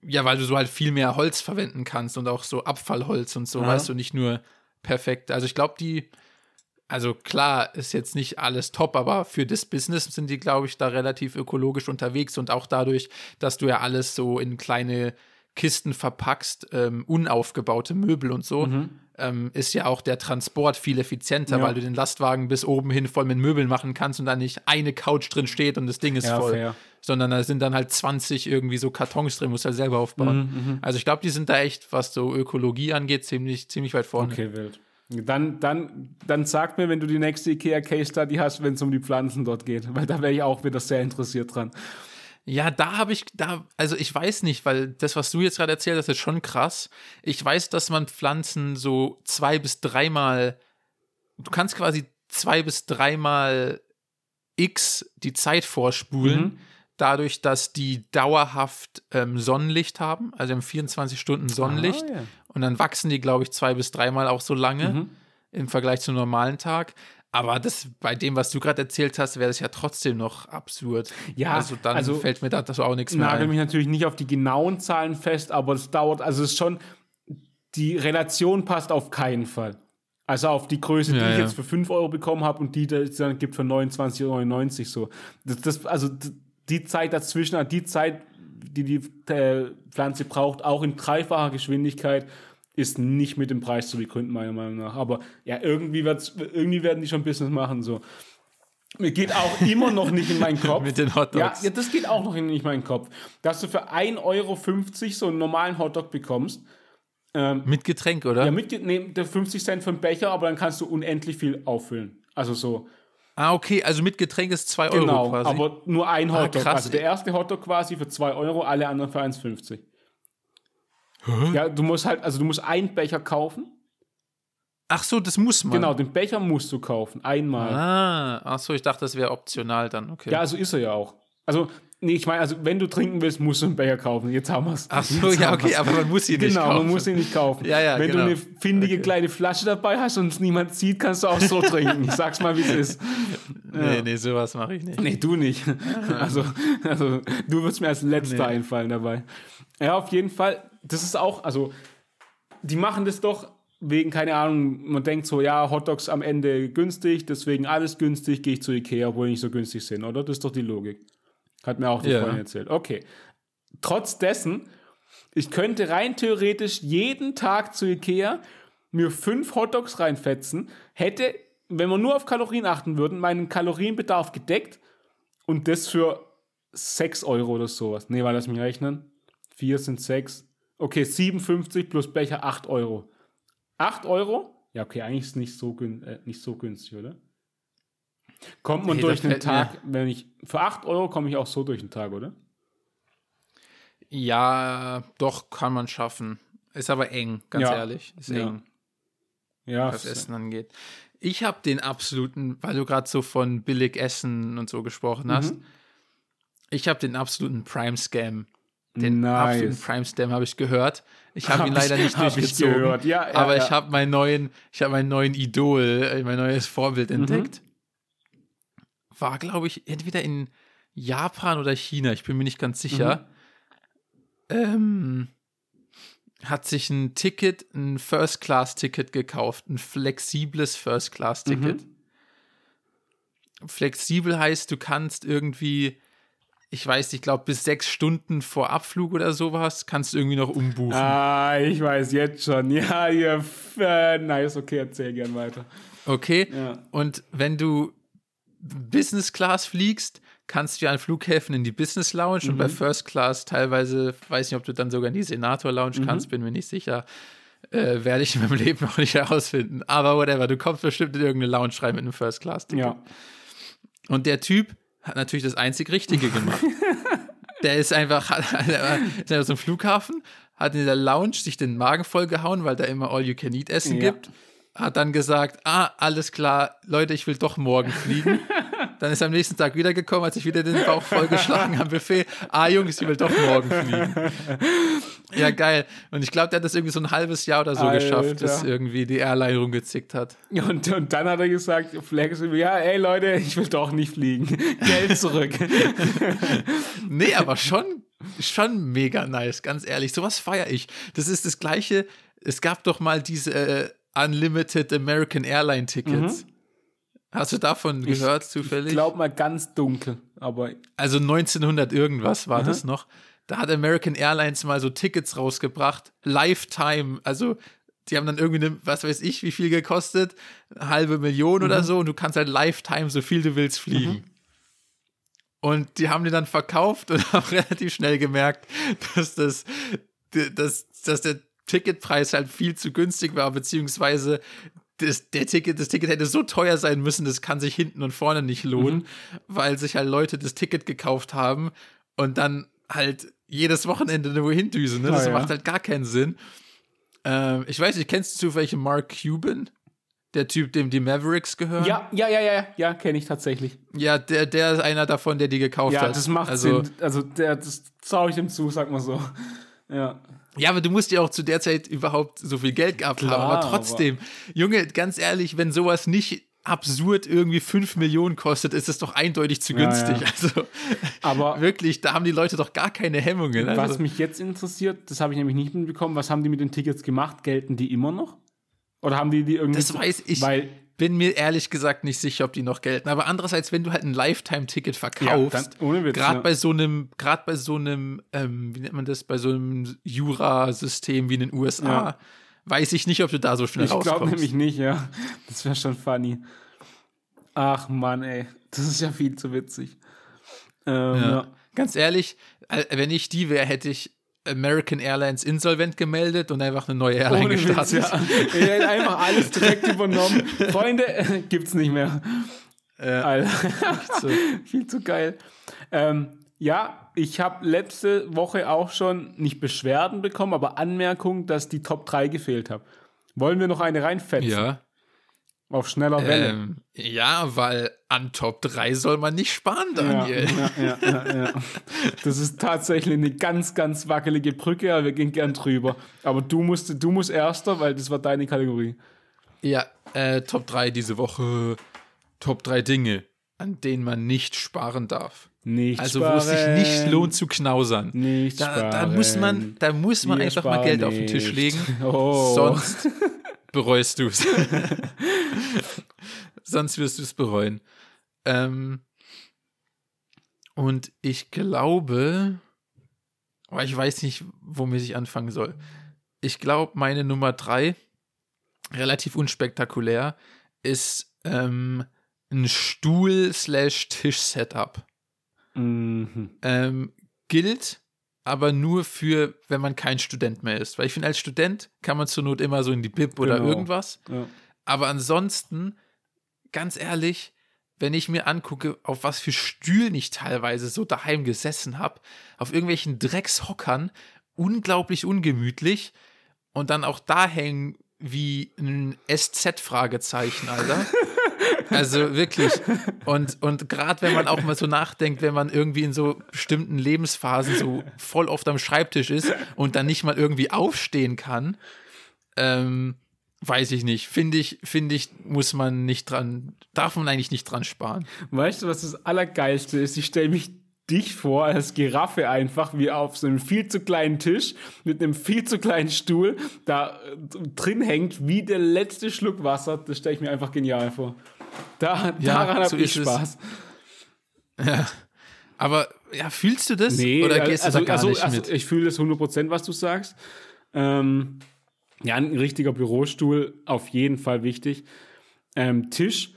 ja, weil du so halt viel mehr Holz verwenden kannst und auch so Abfallholz und so, ja. weißt du, nicht nur perfekt. Also ich glaube, die, also klar, ist jetzt nicht alles top, aber für das Business sind die, glaube ich, da relativ ökologisch unterwegs und auch dadurch, dass du ja alles so in kleine Kisten verpackst, ähm, unaufgebaute Möbel und so, mhm. ähm, ist ja auch der Transport viel effizienter, ja. weil du den Lastwagen bis oben hin voll mit Möbeln machen kannst und dann nicht eine Couch drin steht und das Ding ist ja, voll. Fair. Sondern da sind dann halt zwanzig irgendwie so Kartons drin, musst du halt selber aufbauen. Mhm, also ich glaube, die sind da echt, was so Ökologie angeht, ziemlich, ziemlich weit vorne. Okay, wild. Dann, dann, dann sag mir, wenn du die nächste Ikea-Case-Study hast, wenn es um die Pflanzen dort geht, weil da wäre ich auch wieder sehr interessiert dran. Ja, da habe ich, da, also ich weiß nicht, weil das, was du jetzt gerade erzählt hast, ist schon krass. Ich weiß, dass man Pflanzen so zwei- bis dreimal, du kannst quasi zwei- bis dreimal x die Zeit vorspulen, mhm. dadurch, dass die dauerhaft ähm, Sonnenlicht haben, also haben vierundzwanzig Stunden Sonnenlicht. Ah, ja. Und dann wachsen die, glaube ich, zwei- bis dreimal auch so lange mhm. im Vergleich zum normalen Tag. Aber das, bei dem, was du gerade erzählt hast, wäre das ja trotzdem noch absurd. Ja, also dann also, fällt mir da das auch nichts mehr ein. Ich nagel mich natürlich nicht auf die genauen Zahlen fest, aber es dauert, also es ist schon, die Relation passt auf keinen Fall. Also auf die Größe, ja, die ich ja. jetzt für fünf Euro bekommen habe und die es dann gibt für neunundzwanzig neunundneunzig so. Das, das, also die Zeit dazwischen, die Zeit, die die Pflanze braucht, auch in dreifacher Geschwindigkeit, ist nicht mit dem Preis zu begründen, meiner Meinung nach. Aber ja, irgendwie, wird's, irgendwie werden die schon Business machen. So. Mir geht auch immer noch nicht in meinen Kopf. Mit den Hotdogs. Ja, ja, das geht auch noch nicht in meinen Kopf. Dass du für ein Euro fünfzig so einen normalen Hotdog bekommst. Ähm, mit Getränk, oder? Ja, mit nee, der fünfzig Cent für einen Becher, aber dann kannst du unendlich viel auffüllen. Also so. Ah, okay, also mit Getränk ist zwei Euro genau, quasi. Genau, aber nur ein Hotdog. Ah, krass. Also der erste Hotdog quasi für zwei Euro, alle anderen für eins fünfzig. Hä? Ja, du musst halt, also du musst einen Becher kaufen. Ach so, das muss man. Genau, den Becher musst du kaufen, einmal. Ah, ach so, ich dachte, das wäre optional dann, okay. Ja, also ist er ja auch. Also, nee, ich meine, also wenn du trinken willst, musst du einen Becher kaufen. Jetzt haben wir es. Ach so, ja, okay, aber man muss ihn nicht genau, kaufen. Genau, man muss ihn nicht kaufen. Ja, ja, wenn genau. du eine findige okay. kleine Flasche dabei hast und es niemand sieht, kannst du auch so trinken. Ich sag's mal, wie es ist. Ja. Nee, nee, sowas mache ich nicht. Nee, du nicht. Also, also du würdest mir als Letzter nee. einfallen dabei. Ja, auf jeden Fall. Das ist auch, also die machen das doch wegen, keine Ahnung, man denkt so, ja, Hotdogs am Ende günstig, deswegen alles günstig, gehe ich zu Ikea, obwohl die nicht so günstig sind, oder? Das ist doch die Logik. Hat mir auch die ja. Freundin erzählt. Okay. Trotz dessen, ich könnte rein theoretisch jeden Tag zu Ikea mir fünf Hotdogs reinfetzen, hätte, wenn wir nur auf Kalorien achten würden, meinen Kalorienbedarf gedeckt und das für sechs Euro oder sowas. Nee, weil lass mich rechnen. vier sind sechs. Okay, siebenundfünfzig plus Becher, acht Euro. acht Euro? Ja, okay, eigentlich ist es nicht so, gün- äh, nicht so günstig, oder? Kommt man hey, durch den Tag, mir. wenn ich, für acht Euro komme ich auch so durch den Tag, oder? Ja, doch, kann man schaffen. Ist aber eng, ganz ja. ehrlich. Ist ja. eng, ja, was Essen angeht. Ich habe den absoluten, weil du gerade so von billig Essen und so gesprochen hast, mhm. ich habe den absoluten Prime-Scam. Den nice. absoluten Prime-Scam habe ich gehört. Ich habe hab ihn leider nicht durchgezogen. Ja, ja, aber ja. ich habe meinen neuen, ich habe meinen neuen Idol, mein neues Vorbild mhm. entdeckt. War, glaube ich, entweder in Japan oder China. Ich bin mir nicht ganz sicher. Mhm. Ähm, hat sich ein Ticket, ein First-Class-Ticket gekauft. Ein flexibles First-Class-Ticket. Mhm. Flexibel heißt, du kannst irgendwie, ich weiß, ich glaube, bis sechs Stunden vor Abflug oder sowas kannst du irgendwie noch umbuchen. Ah, ich weiß jetzt schon. Ja, ja äh, nice, okay, erzähl gern weiter. Okay, ja. Und wenn du Business Class fliegst, kannst du ja an Flughäfen in die Business Lounge mhm. und bei First Class teilweise, weiß nicht, ob du dann sogar in die Senator Lounge mhm. kannst, bin mir nicht sicher, äh, werde ich in meinem Leben noch nicht herausfinden, aber whatever, du kommst bestimmt in irgendeine Lounge rein mit einem First Class Ticket. Ja. Und der Typ hat natürlich das einzig Richtige gemacht. Der ist einfach, hat, der ist einfach zum Flughafen, hat in der Lounge sich den Magen vollgehauen, weil da immer All-You-Can-Eat-Essen ja. gibt. Hat dann gesagt, ah, alles klar, Leute, ich will doch morgen fliegen. Dann ist er am nächsten Tag wiedergekommen, hat sich wieder den Bauch vollgeschlagen am Buffet. Ah, Jungs, ich will doch morgen fliegen. Ja, geil. Und ich glaube, der hat das irgendwie so ein halbes Jahr oder so Alter. geschafft, dass irgendwie die Airline rumgezickt hat. Und, und dann hat er gesagt, flexibel, ja, ey Leute, ich will doch nicht fliegen. Geld zurück. Nee, aber schon, schon mega nice, ganz ehrlich. Sowas feiere ich. Das ist das Gleiche. Es gab doch mal diese äh, Unlimited American Airline Tickets. Mhm. Hast du davon gehört, ich, zufällig? Ich glaube mal ganz dunkel. Aber also neunzehnhundert irgendwas war mhm. das noch. Da hat American Airlines mal so Tickets rausgebracht. Lifetime. Also die haben dann irgendwie, eine, was weiß ich, wie viel gekostet. Eine halbe Million mhm. oder so. Und du kannst halt Lifetime so viel du willst fliegen. Mhm. Und die haben die dann verkauft und haben relativ schnell gemerkt, dass das, dass, dass der Ticketpreis halt viel zu günstig war, beziehungsweise das, der Ticket, das Ticket hätte so teuer sein müssen, das kann sich hinten und vorne nicht lohnen, mhm. weil sich halt Leute das Ticket gekauft haben und dann halt jedes Wochenende nur hindüsen. Ne? Das ja, macht ja. halt gar keinen Sinn. Ähm, ich weiß nicht, kennst du welche Mark Cuban? Der Typ, dem die Mavericks gehören? Ja, ja, ja, ja, ja, kenne ich tatsächlich. Ja, der, der ist einer davon, der die gekauft ja, hat. Ja, das macht also, Sinn. Also, der, das traue ich dem zu, sag mal so. Ja. Ja, aber du musst ja auch zu der Zeit überhaupt so viel Geld gehabt haben. Aber trotzdem, aber Junge, ganz ehrlich, wenn sowas nicht absurd irgendwie fünf Millionen kostet, ist es doch eindeutig zu günstig. Ja, ja. Also aber wirklich, da haben die Leute doch gar keine Hemmungen. Also. Was mich jetzt interessiert, das habe ich nämlich nicht mitbekommen, was haben die mit den Tickets gemacht? Gelten die immer noch? Oder haben die die irgendwie... Das weiß ich. Weil bin mir ehrlich gesagt nicht sicher, ob die noch gelten. Aber andererseits, wenn du halt ein Lifetime-Ticket verkaufst, ja, gerade bei so einem, gerade bei so einem, ähm, wie nennt man das, bei so einem Jura-System wie in den U S A, ja. weiß ich nicht, ob du da so schnell ich rauskommst. Ich glaube nämlich nicht, ja. Das wäre schon funny. Ach Mann, ey. Das ist ja viel zu witzig. Ähm, ja. Ja. Ganz ehrlich, wenn ich die wäre, hätte ich American Airlines insolvent gemeldet und einfach eine neue Airline Ohne gestartet. Witz, ja. Er hat einfach alles direkt übernommen. Freunde, äh, gibt's nicht mehr. Äh, Alter. So. Viel zu geil. Ähm, ja, ich habe letzte Woche auch schon nicht Beschwerden bekommen, aber Anmerkungen, dass die Top drei gefehlt haben. Wollen wir noch eine reinfetzen? Ja. Auf schneller Welle. Ähm, ja, weil an Top drei soll man nicht sparen, Daniel. Ja, ja, ja, ja, ja. Das ist tatsächlich eine ganz, ganz wackelige Brücke, aber wir gehen gern drüber. Aber du musst, du musst Erster, weil das war deine Kategorie. Ja, äh, Top drei diese Woche. Top drei Dinge, an denen man nicht sparen darf. Nicht also sparen. Wo es sich nicht lohnt zu knausern. Nicht da, da muss man, da muss man einfach mal Geld nicht. Auf den Tisch legen. Oh. Sonst bereust du es. Sonst wirst du es bereuen. Ähm, und ich glaube, aber ich weiß nicht, womit ich anfangen soll. Ich glaube, meine Nummer drei, relativ unspektakulär, ist ähm, ein Stuhl-slash-Tisch-Setup. Mhm. Ähm, gilt aber nur für, wenn man kein Student mehr ist. Weil ich finde, als Student kann man zur Not immer so in die Bib oder genau. irgendwas. Ja. Aber ansonsten, ganz ehrlich, wenn ich mir angucke, auf was für Stühlen ich teilweise so daheim gesessen habe, auf irgendwelchen Dreckshockern, unglaublich ungemütlich und dann auch da hängen wie ein S Z-Fragezeichen, Alter. Also wirklich. Und, und gerade wenn man auch mal so nachdenkt, wenn man irgendwie in so bestimmten Lebensphasen so voll oft am Schreibtisch ist und dann nicht mal irgendwie aufstehen kann, ähm, weiß ich nicht. Finde ich, finde ich, muss man nicht dran, darf man eigentlich nicht dran sparen. Weißt du, was das Allergeilste ist? Ich stelle mich dich vor als Giraffe einfach, wie auf so einem viel zu kleinen Tisch mit einem viel zu kleinen Stuhl da drin hängt, wie der letzte Schluck Wasser. Das stelle ich mir einfach genial vor. Da, ja, daran so habe ich Spaß. Ja. Aber ja, fühlst du das? Nee, oder gehst also, du da gar also, nicht also, mit? Ich fühle das hundert Prozent, was du sagst. Ähm, ja, ein richtiger Bürostuhl, auf jeden Fall wichtig. Ähm, Tisch,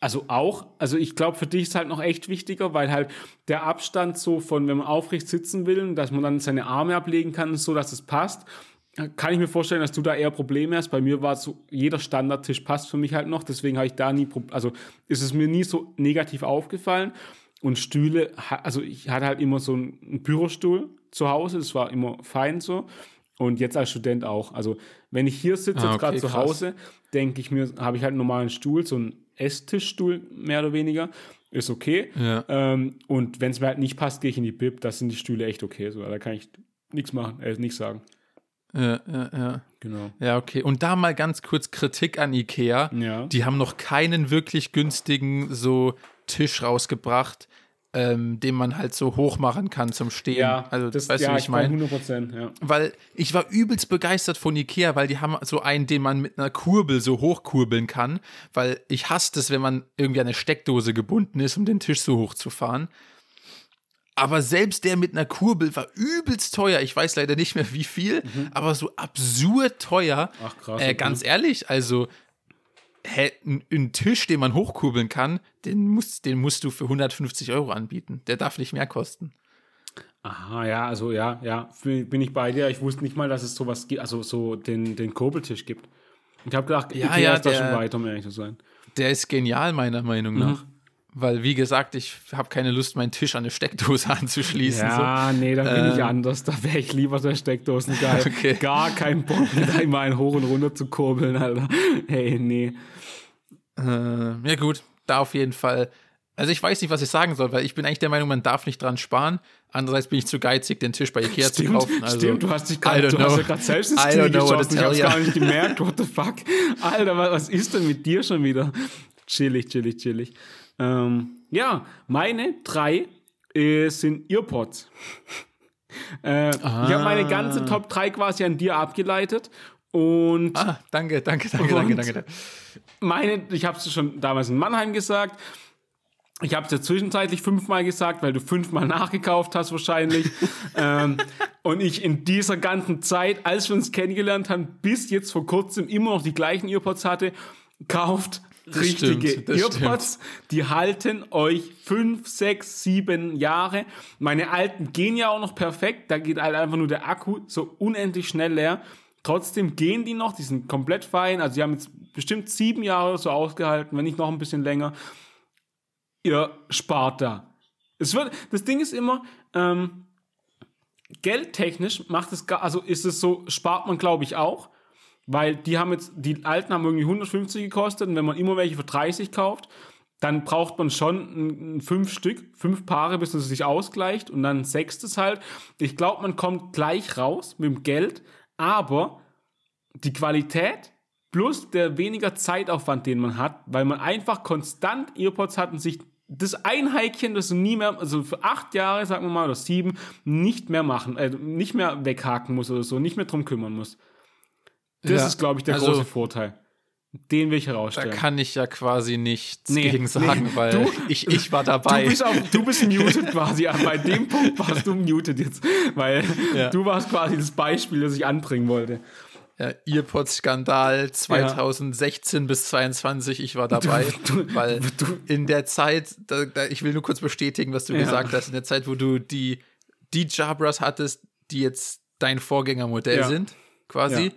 also auch. Also ich glaube, für dich ist halt noch echt wichtiger, weil halt der Abstand so von, wenn man aufrecht sitzen will, dass man dann seine Arme ablegen kann, so dass es passt. Kann ich mir vorstellen, dass du da eher Probleme hast. Bei mir war so, jeder Standardtisch passt für mich halt noch. Deswegen habe ich da nie, also ist es mir nie so negativ aufgefallen. Und Stühle, also ich hatte halt immer so einen Bürostuhl zu Hause. Das war immer fein so. Und jetzt als Student auch. Also wenn ich hier sitze, ah, okay, gerade zu Hause, denke ich mir, habe ich halt einen normalen Stuhl, so einen Esstischstuhl mehr oder weniger. Ist okay. Ja. Ähm, und wenn es mir halt nicht passt, gehe ich in die Bib. Da sind die Stühle echt okay. So, da kann ich nichts machen, äh, nichts sagen. Ja, ja, ja. Genau. Ja, okay. Und da mal ganz kurz Kritik an Ikea. Ja. Die haben noch keinen wirklich günstigen so Tisch rausgebracht, ähm, den man halt so hoch machen kann zum Stehen. Ja, also, das, weißt ja, du, was ich meine? hundert Prozent, ja. Weil ich war übelst begeistert von Ikea, weil die haben so einen, den man mit einer Kurbel so hochkurbeln kann, weil ich hasse das, wenn man irgendwie an eine Steckdose gebunden ist, um den Tisch so hoch zu fahren. Aber selbst der mit einer Kurbel war übelst teuer. Ich weiß leider nicht mehr, wie viel, mhm. aber so absurd teuer. Ach krass. Äh, ganz ehrlich, also hä, n, ein Tisch, den man hochkurbeln kann, den musst, den musst du für hundertfünfzig Euro anbieten. Der darf nicht mehr kosten. Aha, ja, also ja, ja, bin ich bei dir. Ich wusste nicht mal, dass es sowas gibt, also so den, den Kurbeltisch gibt. Ich habe gedacht, ja, Ikea ja, ist da schon weiter, um ehrlich zu sein. Der ist genial, meiner Meinung nach. Mhm. Weil, wie gesagt, ich habe keine Lust, meinen Tisch an eine Steckdose anzuschließen. Ja, so. Nee, da bin ähm, ich anders. Da wäre ich lieber der Steckdosengeil. Okay. Gar kein Bock, da immer einen hoch und runter zu kurbeln, Alter. Hey, nee. Äh, ja gut, da auf jeden Fall. Also ich weiß nicht, was ich sagen soll, weil ich bin eigentlich der Meinung, man darf nicht dran sparen. Andererseits bin ich zu geizig, den Tisch bei Ikea stimmt, zu kaufen. Also, stimmt, du hast dich gerade ja selbst ins Knie geschossen. Ich hab's gar nicht gemerkt, what the fuck. Alter, was ist denn mit dir schon wieder? Chillig, chillig, chillig. Ähm, ja, meine drei äh, sind Earpods. äh, ich habe meine ganze Top drei quasi an dir abgeleitet. Und ah, danke, danke, danke, danke, danke. Meine, ich habe es schon damals in Mannheim gesagt. Ich habe es ja zwischenzeitlich fünfmal gesagt, weil du fünfmal nachgekauft hast wahrscheinlich. ähm, und ich in dieser ganzen Zeit, als wir uns kennengelernt haben, bis jetzt vor kurzem immer noch die gleichen Earpods hatte, kauft Das richtige stimmt, Earpods, stimmt. Die halten euch fünf, sechs, sieben Jahre. Meine alten gehen ja auch noch perfekt, da geht halt einfach nur der Akku so unendlich schnell leer. Trotzdem gehen die noch, die sind komplett fein, also die haben jetzt bestimmt sieben Jahre so ausgehalten, wenn nicht noch ein bisschen länger. Ihr spart da. Es wird, das Ding ist immer, ähm, geldtechnisch macht es, also ist es so, spart man glaube ich auch. Weil die haben jetzt, die alten haben irgendwie hundertfünfzig gekostet und wenn man immer welche für dreißig kauft, dann braucht man schon fünf Stück, fünf Paare, bis es sich ausgleicht und dann ein sechstes halt. Ich glaube, man kommt gleich raus mit dem Geld, aber die Qualität plus der weniger Zeitaufwand, den man hat, weil man einfach konstant Earpods hat und sich das ein Häkchen, das du nie mehr, also für acht Jahre, sagen wir mal, oder sieben, nicht mehr machen, äh, nicht mehr weghaken musst oder so, nicht mehr drum kümmern musst. Das ja, ist, glaube ich, der also, große Vorteil. Den will ich herausstellen. Da kann ich ja quasi nichts nee, gegen sagen, nee, weil du, ich, ich war dabei. Du bist, auch, du bist muted quasi. Bei dem Punkt warst du muted jetzt, weil ja. du warst quasi das Beispiel, das ich anbringen wollte. Ja, Earpods-Skandal zwanzig sechzehn ja. bis zweiundzwanzig, ich war dabei, du, du, weil du, in der Zeit, da, da, ich will nur kurz bestätigen, was du ja. gesagt hast, in der Zeit, wo du die, die Jabras hattest, die jetzt dein Vorgängermodell ja. sind, quasi, ja.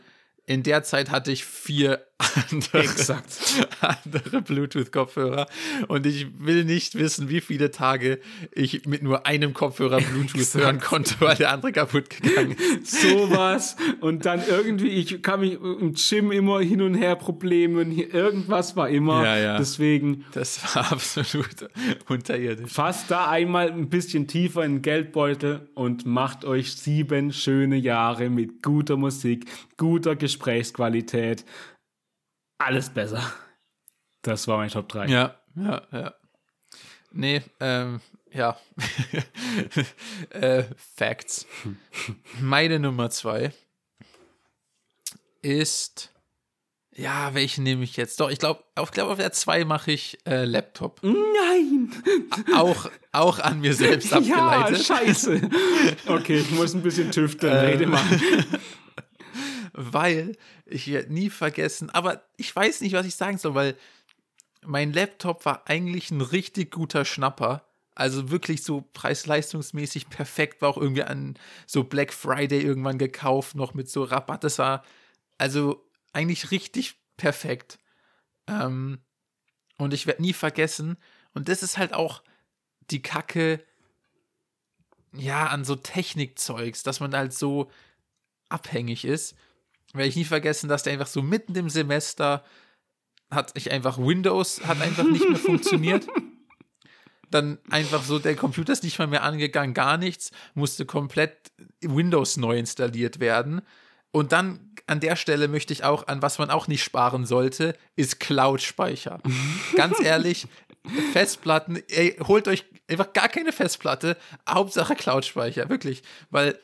in der Zeit hatte ich vier andere, Exakt. andere Bluetooth-Kopfhörer und ich will nicht wissen, wie viele Tage ich mit nur einem Kopfhörer Bluetooth Exakt. hören konnte, weil der andere kaputt gegangen ist. Sowas und dann irgendwie, ich kam mich im Gym immer hin und her Probleme, irgendwas war immer, ja, ja. deswegen. Das war absolut unterirdisch. Fasst da einmal ein bisschen tiefer in den Geldbeutel und macht euch sieben schöne Jahre mit guter Musik, guter Gesprächsqualität. Alles besser. Das war mein Top drei. Ja, ja, ja. Nee, ähm, ja. äh, Facts. Meine Nummer zwei ist, ja, welchen nehme ich jetzt? Doch, ich glaube, auf, glaub, auf der zwei mache ich äh, Laptop. Nein! Auch, auch an mir selbst abgeleitet. Ja, scheiße. Okay, ich muss ein bisschen tüfteln. Ähm. Rede mal. Weil ich werde nie vergessen, aber ich weiß nicht, was ich sagen soll, weil mein Laptop war eigentlich ein richtig guter Schnapper, also wirklich so preis-leistungsmäßig perfekt, war auch irgendwie an so Black Friday irgendwann gekauft, noch mit so Rabatt, das war also eigentlich richtig perfekt ähm, und ich werde nie vergessen und das ist halt auch die Kacke, ja, an so Technikzeugs, dass man halt so abhängig ist. Werde ich nie vergessen, dass der einfach so mitten im Semester hat ich einfach Windows hat einfach nicht mehr funktioniert. Dann einfach so, der Computer ist nicht mal mehr angegangen, gar nichts, musste komplett Windows neu installiert werden. Und dann an der Stelle möchte ich auch, an was man auch nicht sparen sollte, ist Cloud-Speicher. Ganz ehrlich, Festplatten, ey, holt euch einfach gar keine Festplatte, Hauptsache Cloud-Speicher, wirklich. Weil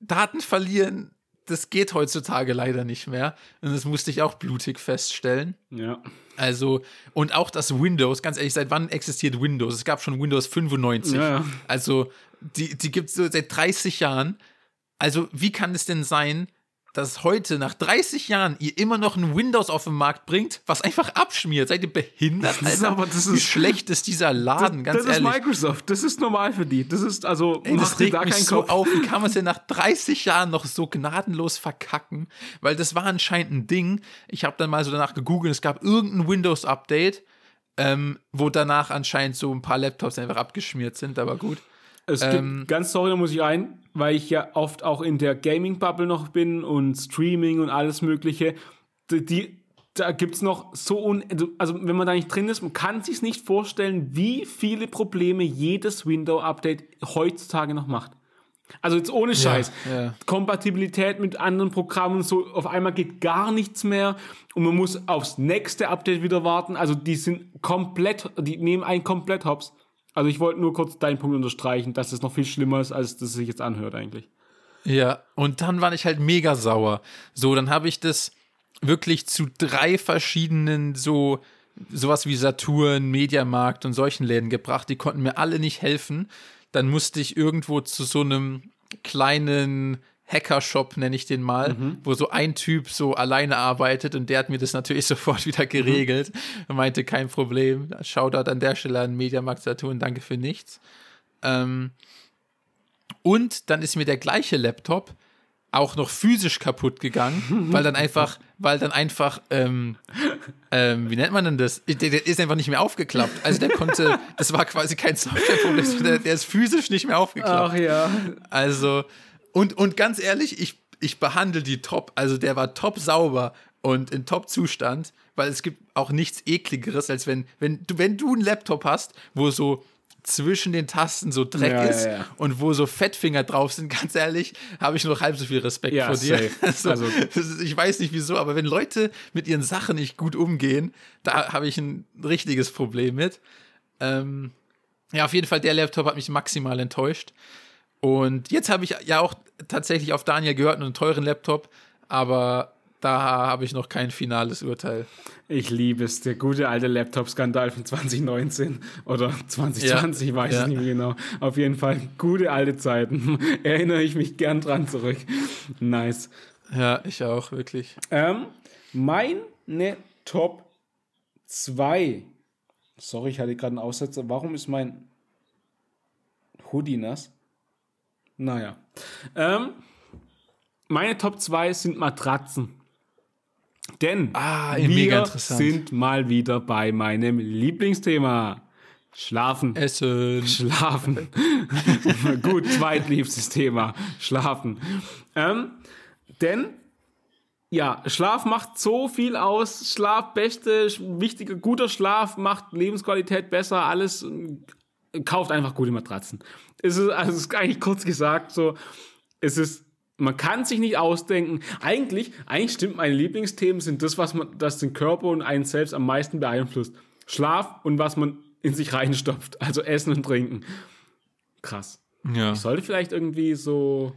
Daten verlieren, das geht heutzutage leider nicht mehr. Und das musste ich auch blutig feststellen. Ja. Also, und auch das Windows, ganz ehrlich, seit wann existiert Windows? Es gab schon Windows fünfundneunzig. Ja. Also, die, die gibt es so seit dreißig Jahren. Also, wie kann es denn sein, dass heute nach dreißig Jahren ihr immer noch ein Windows auf den Markt bringt, was einfach abschmiert? Seid ihr behindert? Das ist aber, das ist, wie schlecht ist dieser Laden, das, ganz das ehrlich. Das ist Microsoft, das ist normal für die. Das ist also, ey, das regt mich so auf. Wie kann man es denn nach dreißig Jahren noch so gnadenlos verkacken? Weil das war anscheinend ein Ding. Ich habe dann mal so danach gegoogelt, es gab irgendein Windows-Update, ähm, wo danach anscheinend so ein paar Laptops einfach abgeschmiert sind, aber gut. Es gibt, ähm, ganz sorry, da muss ich ein, weil ich ja oft auch in der Gaming-Bubble noch bin und Streaming und alles Mögliche, die, die da gibt's noch so, un, also wenn man da nicht drin ist, man kann sich's nicht vorstellen, wie viele Probleme jedes Windows-Update heutzutage noch macht. Also jetzt ohne Scheiß. Ja, ja. Kompatibilität mit anderen Programmen, so auf einmal geht gar nichts mehr und man muss aufs nächste Update wieder warten. Also die sind komplett, die nehmen einen komplett hops. Also ich wollte nur kurz deinen Punkt unterstreichen, dass das noch viel schlimmer ist, als das sich jetzt anhört eigentlich. Ja, und dann war ich halt mega sauer. So, dann habe ich das wirklich zu drei verschiedenen so sowas wie Saturn, Mediamarkt und solchen Läden gebracht. Die konnten mir alle nicht helfen. Dann musste ich irgendwo zu so einem kleinen Hackershop, nenne ich den mal, mhm. wo so ein Typ so alleine arbeitet und der hat mir das natürlich sofort wieder geregelt und meinte, kein Problem, Shoutout an der Stelle an Mediamarkt Saturn, danke für nichts. Ähm, und dann ist mir der gleiche Laptop auch noch physisch kaputt gegangen, weil dann einfach, weil dann einfach, ähm, ähm, wie nennt man denn das? Der, der ist einfach nicht mehr aufgeklappt. Also der konnte, das war quasi kein Softwareproblem, der, der ist physisch nicht mehr aufgeklappt. Ach ja. Also, Und, und ganz ehrlich, ich, ich behandle die top, also der war top sauber und in Top-Zustand, weil es gibt auch nichts Ekligeres, als wenn, wenn du, wenn du einen Laptop hast, wo so zwischen den Tasten so Dreck ja, ist ja, ja. und wo so Fettfinger drauf sind, ganz ehrlich, habe ich nur halb so viel Respekt ja, vor dir. Also, also. Ist, ich weiß nicht wieso, aber wenn Leute mit ihren Sachen nicht gut umgehen, da habe ich ein richtiges Problem mit. Ähm, ja, auf jeden Fall, der Laptop hat mich maximal enttäuscht. Und jetzt habe ich ja auch tatsächlich auf Daniel gehört, einen teuren Laptop, aber da habe ich noch kein finales Urteil. Ich liebe es, der gute alte Laptop-Skandal von zwanzig neunzehn oder zwanzig zwanzig, ja, weiß ja. ich nicht mehr genau. Auf jeden Fall gute alte Zeiten. Erinnere ich mich gern dran zurück. Nice. Ja, ich auch, wirklich. Ähm, meine Top zwei. Sorry, ich hatte gerade einen Aussetzer. Warum ist mein Hoodie nass? Naja. Ähm, meine Top zwei sind Matratzen. Denn ah, wir sind mal wieder bei meinem Lieblingsthema. Schlafen. Essen. Schlafen. Gut, zweitliebstes Thema. Schlafen. Ähm, denn, ja, Schlaf macht so viel aus. Schlaf, beste, wichtiger, guter Schlaf macht Lebensqualität besser. Alles, kauft einfach gute Matratzen. Es ist, also es ist eigentlich kurz gesagt so, es ist, man kann sich nicht ausdenken. Eigentlich, eigentlich stimmt, meine Lieblingsthemen sind das, was man, das den Körper und einen selbst am meisten beeinflusst. Schlaf und was man in sich reinstopft. Also Essen und Trinken. Krass. Ja. Ich sollte vielleicht irgendwie so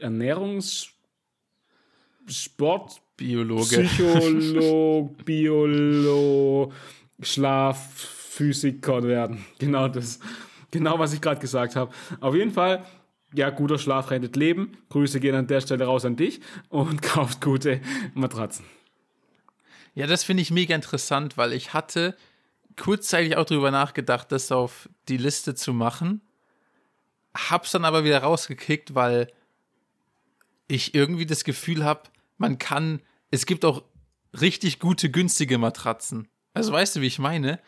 Ernährungs-, Sport-, Biologe, Psycholog, Biolo, Schlafphysiker werden. Genau das. Genau, was ich gerade gesagt habe. Auf jeden Fall. Ja, guter Schlaf rettet Leben. Grüße gehen an der Stelle raus an dich und kauft gute Matratzen. Ja, das finde ich mega interessant, weil ich hatte kurzzeitig auch drüber nachgedacht, das auf die Liste zu machen. Hab's dann aber wieder rausgekickt, weil ich irgendwie das Gefühl habe, man kann, es gibt auch richtig gute, günstige Matratzen. Also weißt du, wie ich meine?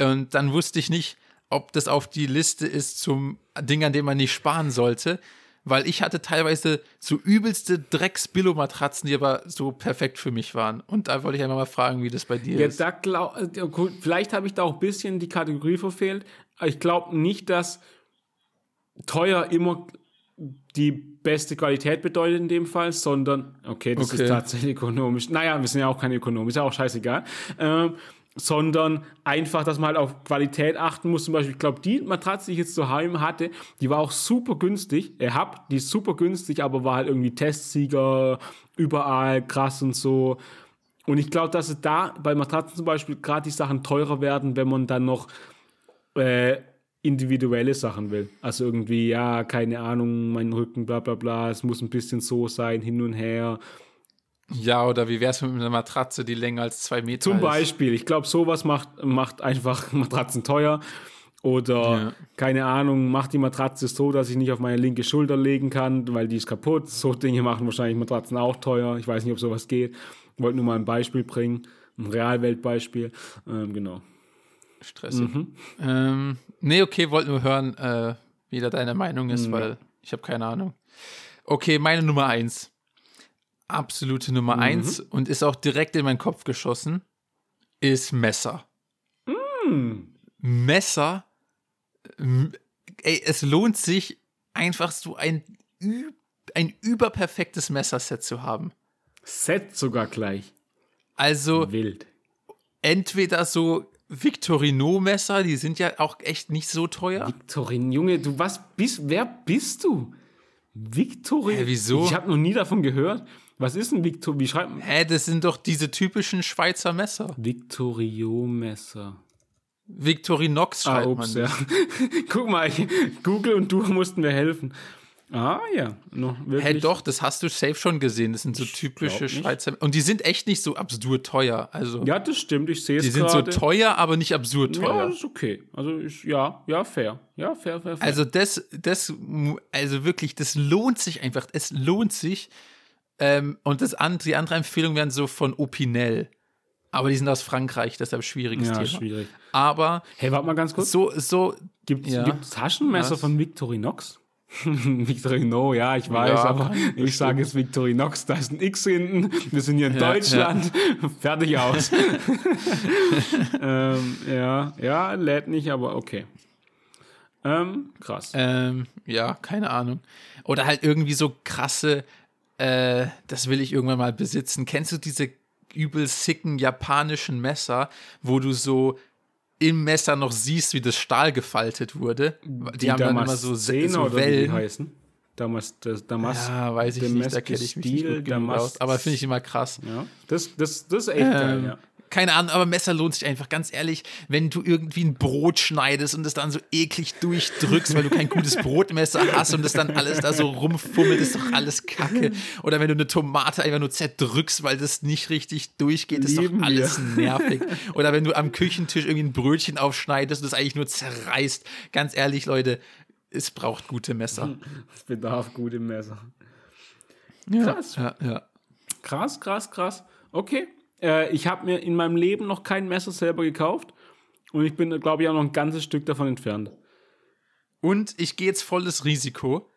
Und dann wusste ich nicht, ob das auf die Liste ist zum Ding, an dem man nicht sparen sollte, weil ich hatte teilweise so übelste Drecks-Billo-Matratzen, die aber so perfekt für mich waren. Und da wollte ich einfach mal fragen, wie das bei dir ja, ist. Da glaub, vielleicht habe ich da auch ein bisschen die Kategorie verfehlt. Ich glaube nicht, dass teuer immer die beste Qualität bedeutet in dem Fall, sondern, okay, das okay. ist tatsächlich ökonomisch. Naja, wir sind ja auch keine Ökonomen, ist ja auch scheißegal. Ähm, sondern einfach, dass man halt auf Qualität achten muss. Zum Beispiel, ich glaube, die Matratze, die ich jetzt zu Hause hatte, die war auch super günstig. Ihr habt, die ist super günstig, aber war halt irgendwie Testsieger, überall, krass und so. Und ich glaube, dass es da bei Matratzen zum Beispiel gerade die Sachen teurer werden, wenn man dann noch äh, individuelle Sachen will. Also irgendwie, ja, keine Ahnung, mein Rücken, bla bla bla, es muss ein bisschen so sein, hin und her. Ja, oder wie wär's mit einer Matratze, die länger als zwei Meter Zum ist? Zum Beispiel. Ich glaube, sowas macht, macht einfach Matratzen teuer. Oder, ja. keine Ahnung, macht die Matratze so, dass ich nicht auf meine linke Schulter legen kann, weil die ist kaputt. So Dinge machen wahrscheinlich Matratzen auch teuer. Ich weiß nicht, ob sowas geht. Ich wollte nur mal ein Beispiel bringen. Ein Realweltbeispiel. Ähm, genau. Stressig. Mhm. Ähm, nee, okay, wollte nur hören, äh, wie da deine Meinung ist, mhm. weil ich habe keine Ahnung. Okay, meine Nummer eins. Absolute Nummer eins mhm. und ist auch direkt in meinen Kopf geschossen, ist Messer. Mhm. Messer, m- ey, es lohnt sich, einfach so ein, ü- ein überperfektes Messerset zu haben. Set sogar gleich. Also wild. Entweder so Victorinox-Messer, die sind ja auch echt nicht so teuer. Victorinox, Junge, du was bist, wer bist du? Victorinox? Hä, wieso? Ich habe noch nie davon gehört. Was ist ein Victor? Wie schreibt man? Hä, das sind doch diese typischen Schweizer Messer. Victorinox-Messer. Victorinox schreibt ah, ups, man. Ja. Guck mal, ich, Google und du mussten mir helfen. Ah, ja. No, hä, doch, das hast du safe schon gesehen. Das sind so typische Schweizer. Und die sind echt nicht so absurd teuer. Also, ja, das stimmt, ich sehe es gerade. Die sind so teuer, aber nicht absurd teuer. Ja, das ist okay. Also, ich, ja, ja, fair. Ja, fair, fair, fair. Also, das, das, also wirklich, das lohnt sich einfach. Es lohnt sich. Ähm, und das andere, die andere Empfehlung wären so von Opinel. Aber die sind aus Frankreich, deshalb schwieriges ja, Thema. Schwierig. Aber. Hey, warte mal ganz kurz. So, so, gibt es ja. Taschenmesser Was? Von Victorinox? Victorino, ja, ich weiß, ja, aber ich sage jetzt Victorinox, da ist ein X hinten, wir sind hier in ja, Deutschland, ja. Fertig aus. ähm, ja, ja, lädt nicht, aber okay. Ähm, krass. Ähm, ja, keine Ahnung. Oder halt irgendwie so krasse, äh, das will ich irgendwann mal besitzen. Kennst du diese übel sicken japanischen Messer, wo du so im Messer noch siehst, wie das Stahl gefaltet wurde? Die, die haben Damast dann immer so, so Wellen. Die heißen. Damast, das, Damast, ja, weiß ich nicht, da kenne ich mich Stil, nicht gut aus, aber finde ich immer krass. Ja, das, das, das ist echt ähm, geil, ja. Keine Ahnung, aber Messer lohnt sich einfach, ganz ehrlich, wenn du irgendwie ein Brot schneidest und das dann so eklig durchdrückst, weil du kein gutes Brotmesser hast und das dann alles da so rumfummelt, ist doch alles Kacke. Oder wenn du eine Tomate einfach nur zerdrückst, weil das nicht richtig durchgeht, ist Leben doch alles wir. nervig. Oder wenn du am Küchentisch irgendwie ein Brötchen aufschneidest und das eigentlich nur zerreißt. Ganz ehrlich, Leute, es braucht gute Messer. Es bedarf gute Messer. Krass. Ja, ja, ja. Krass, krass, krass. Okay. Ich habe mir in meinem Leben noch kein Messer selber gekauft und ich bin, glaube ich, auch noch ein ganzes Stück davon entfernt. Und ich gehe jetzt volles Risiko.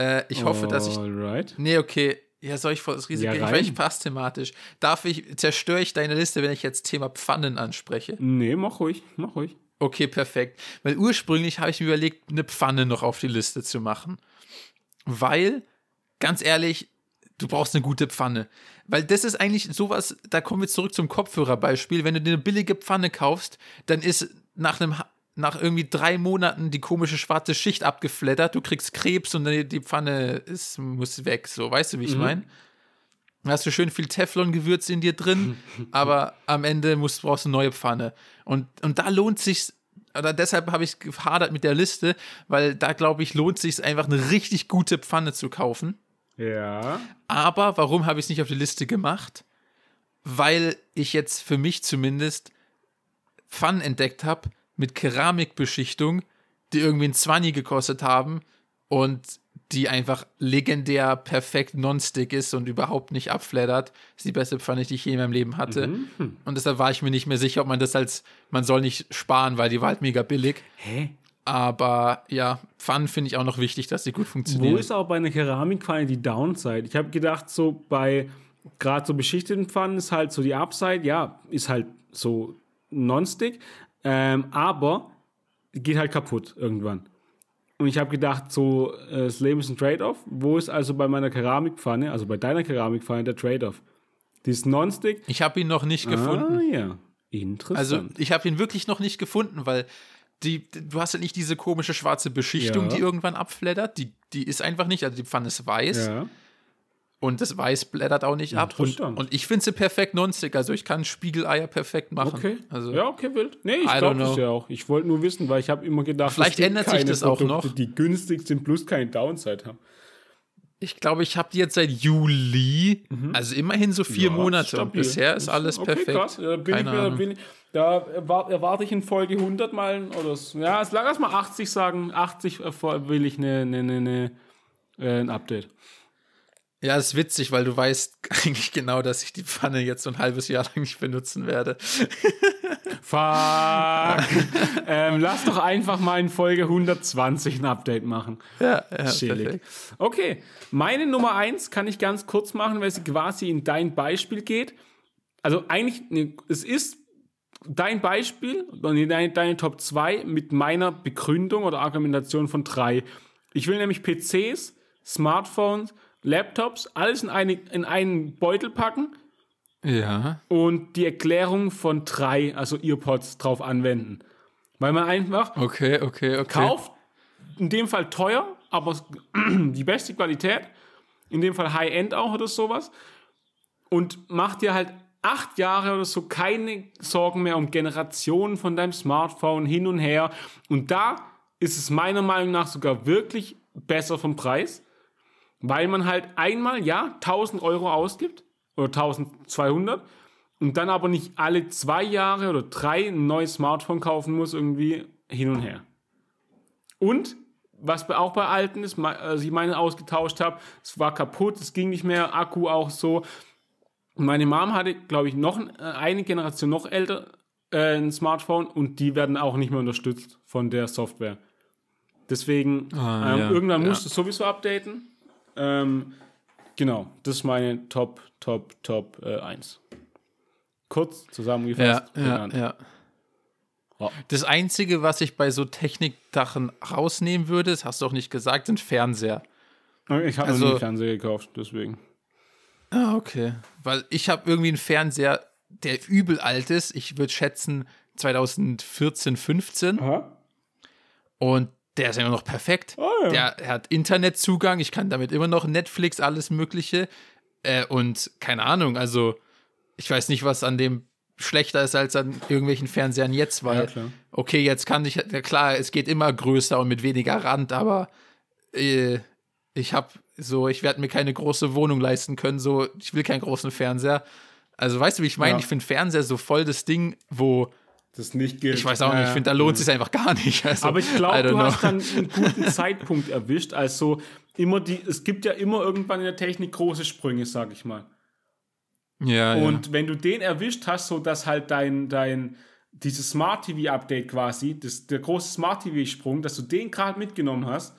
Äh, ich hoffe, All dass ich... Right. Nee, okay. Ja, soll ich volles Risiko gehen? Ja, ich passt thematisch. Darf ich, zerstöre ich deine Liste, wenn ich jetzt Thema Pfannen anspreche? Nee, mach ruhig, mach ruhig. Okay, perfekt. Weil ursprünglich habe ich mir überlegt, eine Pfanne noch auf die Liste zu machen. Weil, ganz ehrlich, du brauchst eine gute Pfanne. Weil das ist eigentlich sowas, da kommen wir zurück zum Kopfhörerbeispiel. Wenn du dir eine billige Pfanne kaufst, dann ist nach einem nach irgendwie drei Monaten die komische schwarze Schicht abgeflattert. Du kriegst Krebs und die Pfanne ist, muss weg. So, weißt du, wie ich mhm. meine? Da hast du schön viel Teflon-Gewürz in dir drin, aber am Ende musst, brauchst du eine neue Pfanne. Und, und da lohnt sich's. Oder deshalb habe ich gehadert mit der Liste, weil da, glaube ich, lohnt sich's einfach, eine richtig gute Pfanne zu kaufen. Ja. Aber warum habe ich es nicht auf die Liste gemacht? Weil ich jetzt für mich zumindest Pfannen entdeckt habe mit Keramikbeschichtung, die irgendwie ein Zwanni gekostet haben und die einfach legendär perfekt nonstick ist und überhaupt nicht abflattert. Das ist die beste Pfanne, die ich je in meinem Leben hatte. Mhm. Und deshalb war ich mir nicht mehr sicher, ob man das als, man soll nicht sparen, weil die war halt mega billig. Hä? Aber ja, Pfannen finde ich auch noch wichtig, dass sie gut funktionieren. Wo ist auch bei einer Keramikpfanne die Downside? Ich habe gedacht, so bei gerade so beschichteten Pfannen ist halt so die Upside, ja, ist halt so nonstick, ähm, aber geht halt kaputt irgendwann. Und ich habe gedacht, so äh, das Leben ist ein Trade-off. Wo ist also bei meiner Keramikpfanne, also bei deiner Keramikpfanne der Trade-off? Die ist nonstick. Ich habe ihn noch nicht gefunden. Ah ja, interessant. Also ich habe ihn wirklich noch nicht gefunden, weil Die, du hast ja halt nicht diese komische schwarze Beschichtung, ja, die irgendwann abflattert. Die, die ist einfach nicht, also die Pfanne ist weiß. Ja. Und das Weiß blättert auch nicht ja, ab. Und, und ich finde sie perfekt nonstick. Also ich kann Spiegeleier perfekt machen. Okay. Also, ja, okay, wild. Nee, ich glaube das ja auch. Ich wollte nur wissen, weil ich habe immer gedacht, vielleicht ändert sich das Produkte, auch noch. Die günstig sind, plus keine Downside haben. Ich glaube, ich habe die jetzt seit Juli, mhm. also immerhin so vier ja, Monate. Stabil. Und bisher ist alles okay, perfekt. Krass. Da, bin ich wieder, bin ich, da erwarte ich in Folge hundert mal, oder so. Ja, lass erstmal achtzig sagen. achtzig will ich ne, ne, ne, ne, ein Update. Ja, ist witzig, weil du weißt eigentlich genau, dass ich die Pfanne jetzt so ein halbes Jahr lang nicht benutzen werde. Fuck. ähm, lass doch einfach mal in Folge hundertzwanzig ein Update machen. Ja, ja, chillig. Okay, meine Nummer eins kann ich ganz kurz machen, weil sie quasi in dein Beispiel geht. Also eigentlich, ne, es ist dein Beispiel, deine, deine Top zwei mit meiner Begründung oder Argumentation von drei. Ich will nämlich P Cs, Smartphones, Laptops, alles in, eine, in einen Beutel packen. Ja. Und die Erklärung von drei, also Earpods, drauf anwenden. Weil man einfach okay, okay, okay. kauft, in dem Fall teuer, aber die beste Qualität, in dem Fall High-End auch oder sowas, und macht dir halt acht Jahre oder so keine Sorgen mehr um Generationen von deinem Smartphone hin und her. Und da ist es meiner Meinung nach sogar wirklich besser vom Preis. Weil man halt einmal, ja, tausend Euro ausgibt oder eintausendzweihundert und dann aber nicht alle zwei Jahre oder drei ein neues Smartphone kaufen muss, irgendwie hin und her. Und was auch bei alten ist, als ich meine ausgetauscht habe, es war kaputt, es ging nicht mehr, Akku auch so. Meine Mom hatte, glaube ich, noch eine Generation noch älter äh, ein Smartphone und die werden auch nicht mehr unterstützt von der Software. Deswegen, ah, ähm, ja, irgendwann musst du ja. sowieso updaten. Ähm, genau, das ist meine Top, Top, Top äh, eins. Kurz zusammengefasst. Ja, ja, ja. Oh. Das Einzige, was ich bei so Technikdachen rausnehmen würde, das hast du auch nicht gesagt, sind Fernseher. Ich habe also, noch nie einen Fernseher gekauft, deswegen. Ah, okay. Weil ich habe irgendwie einen Fernseher, der übel alt ist. Ich würde schätzen zwanzig vierzehn, fünfzehn. Aha. Und der ist ja immer noch perfekt. Oh, ja. Der hat Internetzugang. Ich kann damit immer noch Netflix, alles Mögliche. Äh, und keine Ahnung, also ich weiß nicht, was an dem schlechter ist als an irgendwelchen Fernsehern jetzt, weil, ja, klar. Okay, jetzt kann ich, ja klar, es geht immer größer und mit weniger Rand, aber äh, ich habe so, ich werde mir keine große Wohnung leisten können, so, ich will keinen großen Fernseher. Also, weißt du, wie ich meine? Ja. Ich finde Fernseher so voll das Ding, wo das nicht gilt. Ich weiß auch ja, nicht, ich finde, da lohnt es ja. sich einfach gar nicht. Also, aber ich glaube, du know. hast dann einen guten Zeitpunkt erwischt, also immer die, es gibt ja immer irgendwann in der Technik große Sprünge, sag ich mal. Ja, und ja. wenn du den erwischt hast, so dass halt dein, dein dieses Smart-T V-Update quasi, das, der große Smart-T V-Sprung, dass du den gerade mitgenommen hast,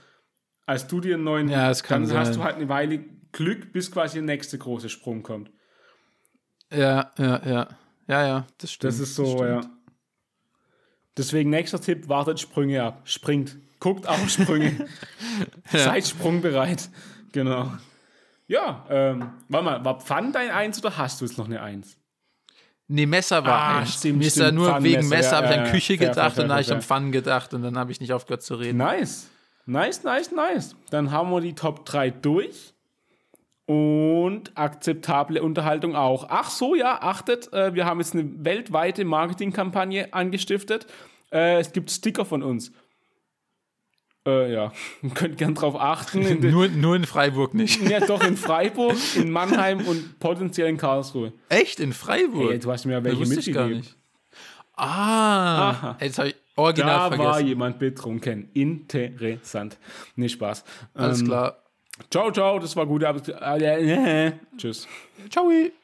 als du dir einen neuen, ja, das kann dann sein. Hast du halt eine Weile Glück, bis quasi der nächste große Sprung kommt. Ja, ja, ja. Ja, ja, das stimmt. Das ist so, das ja. Deswegen nächster Tipp, wartet Sprünge ab. Springt. Guckt auf Sprünge. ja. Seid sprungbereit. Genau. Ja, ähm, warte mal, war Pfann dein Eins oder hast du jetzt noch eine Eins? Nee, Messer war ah, eins. Stimmt, Messer stimmt. Nur Pfann, wegen Messer, Messer ja, habe ich ja, an Küche fair, gedacht fair, fair, und dann habe ich an Pfannen gedacht und dann habe ich nicht aufgehört zu reden. Nice, nice, nice, nice. Dann haben wir die Top drei durch und akzeptable Unterhaltung auch. Ach so, ja, achtet, äh, wir haben jetzt eine weltweite Marketingkampagne angestiftet. Äh, es gibt Sticker von uns. Äh, ja, ihr könnt gern drauf achten. In nur, nur in Freiburg nicht. Ja, doch, in Freiburg, in Mannheim und potenziell in Karlsruhe. Echt? In Freiburg? Hey, du hast mir ja welche mitgegeben. Ah, aha. Jetzt habe ich original da vergessen. Da war jemand betrunken. Interessant. Nee, Spaß. Alles ähm, klar. Ciao, ciao, das war gut. Tschüss. Ciao.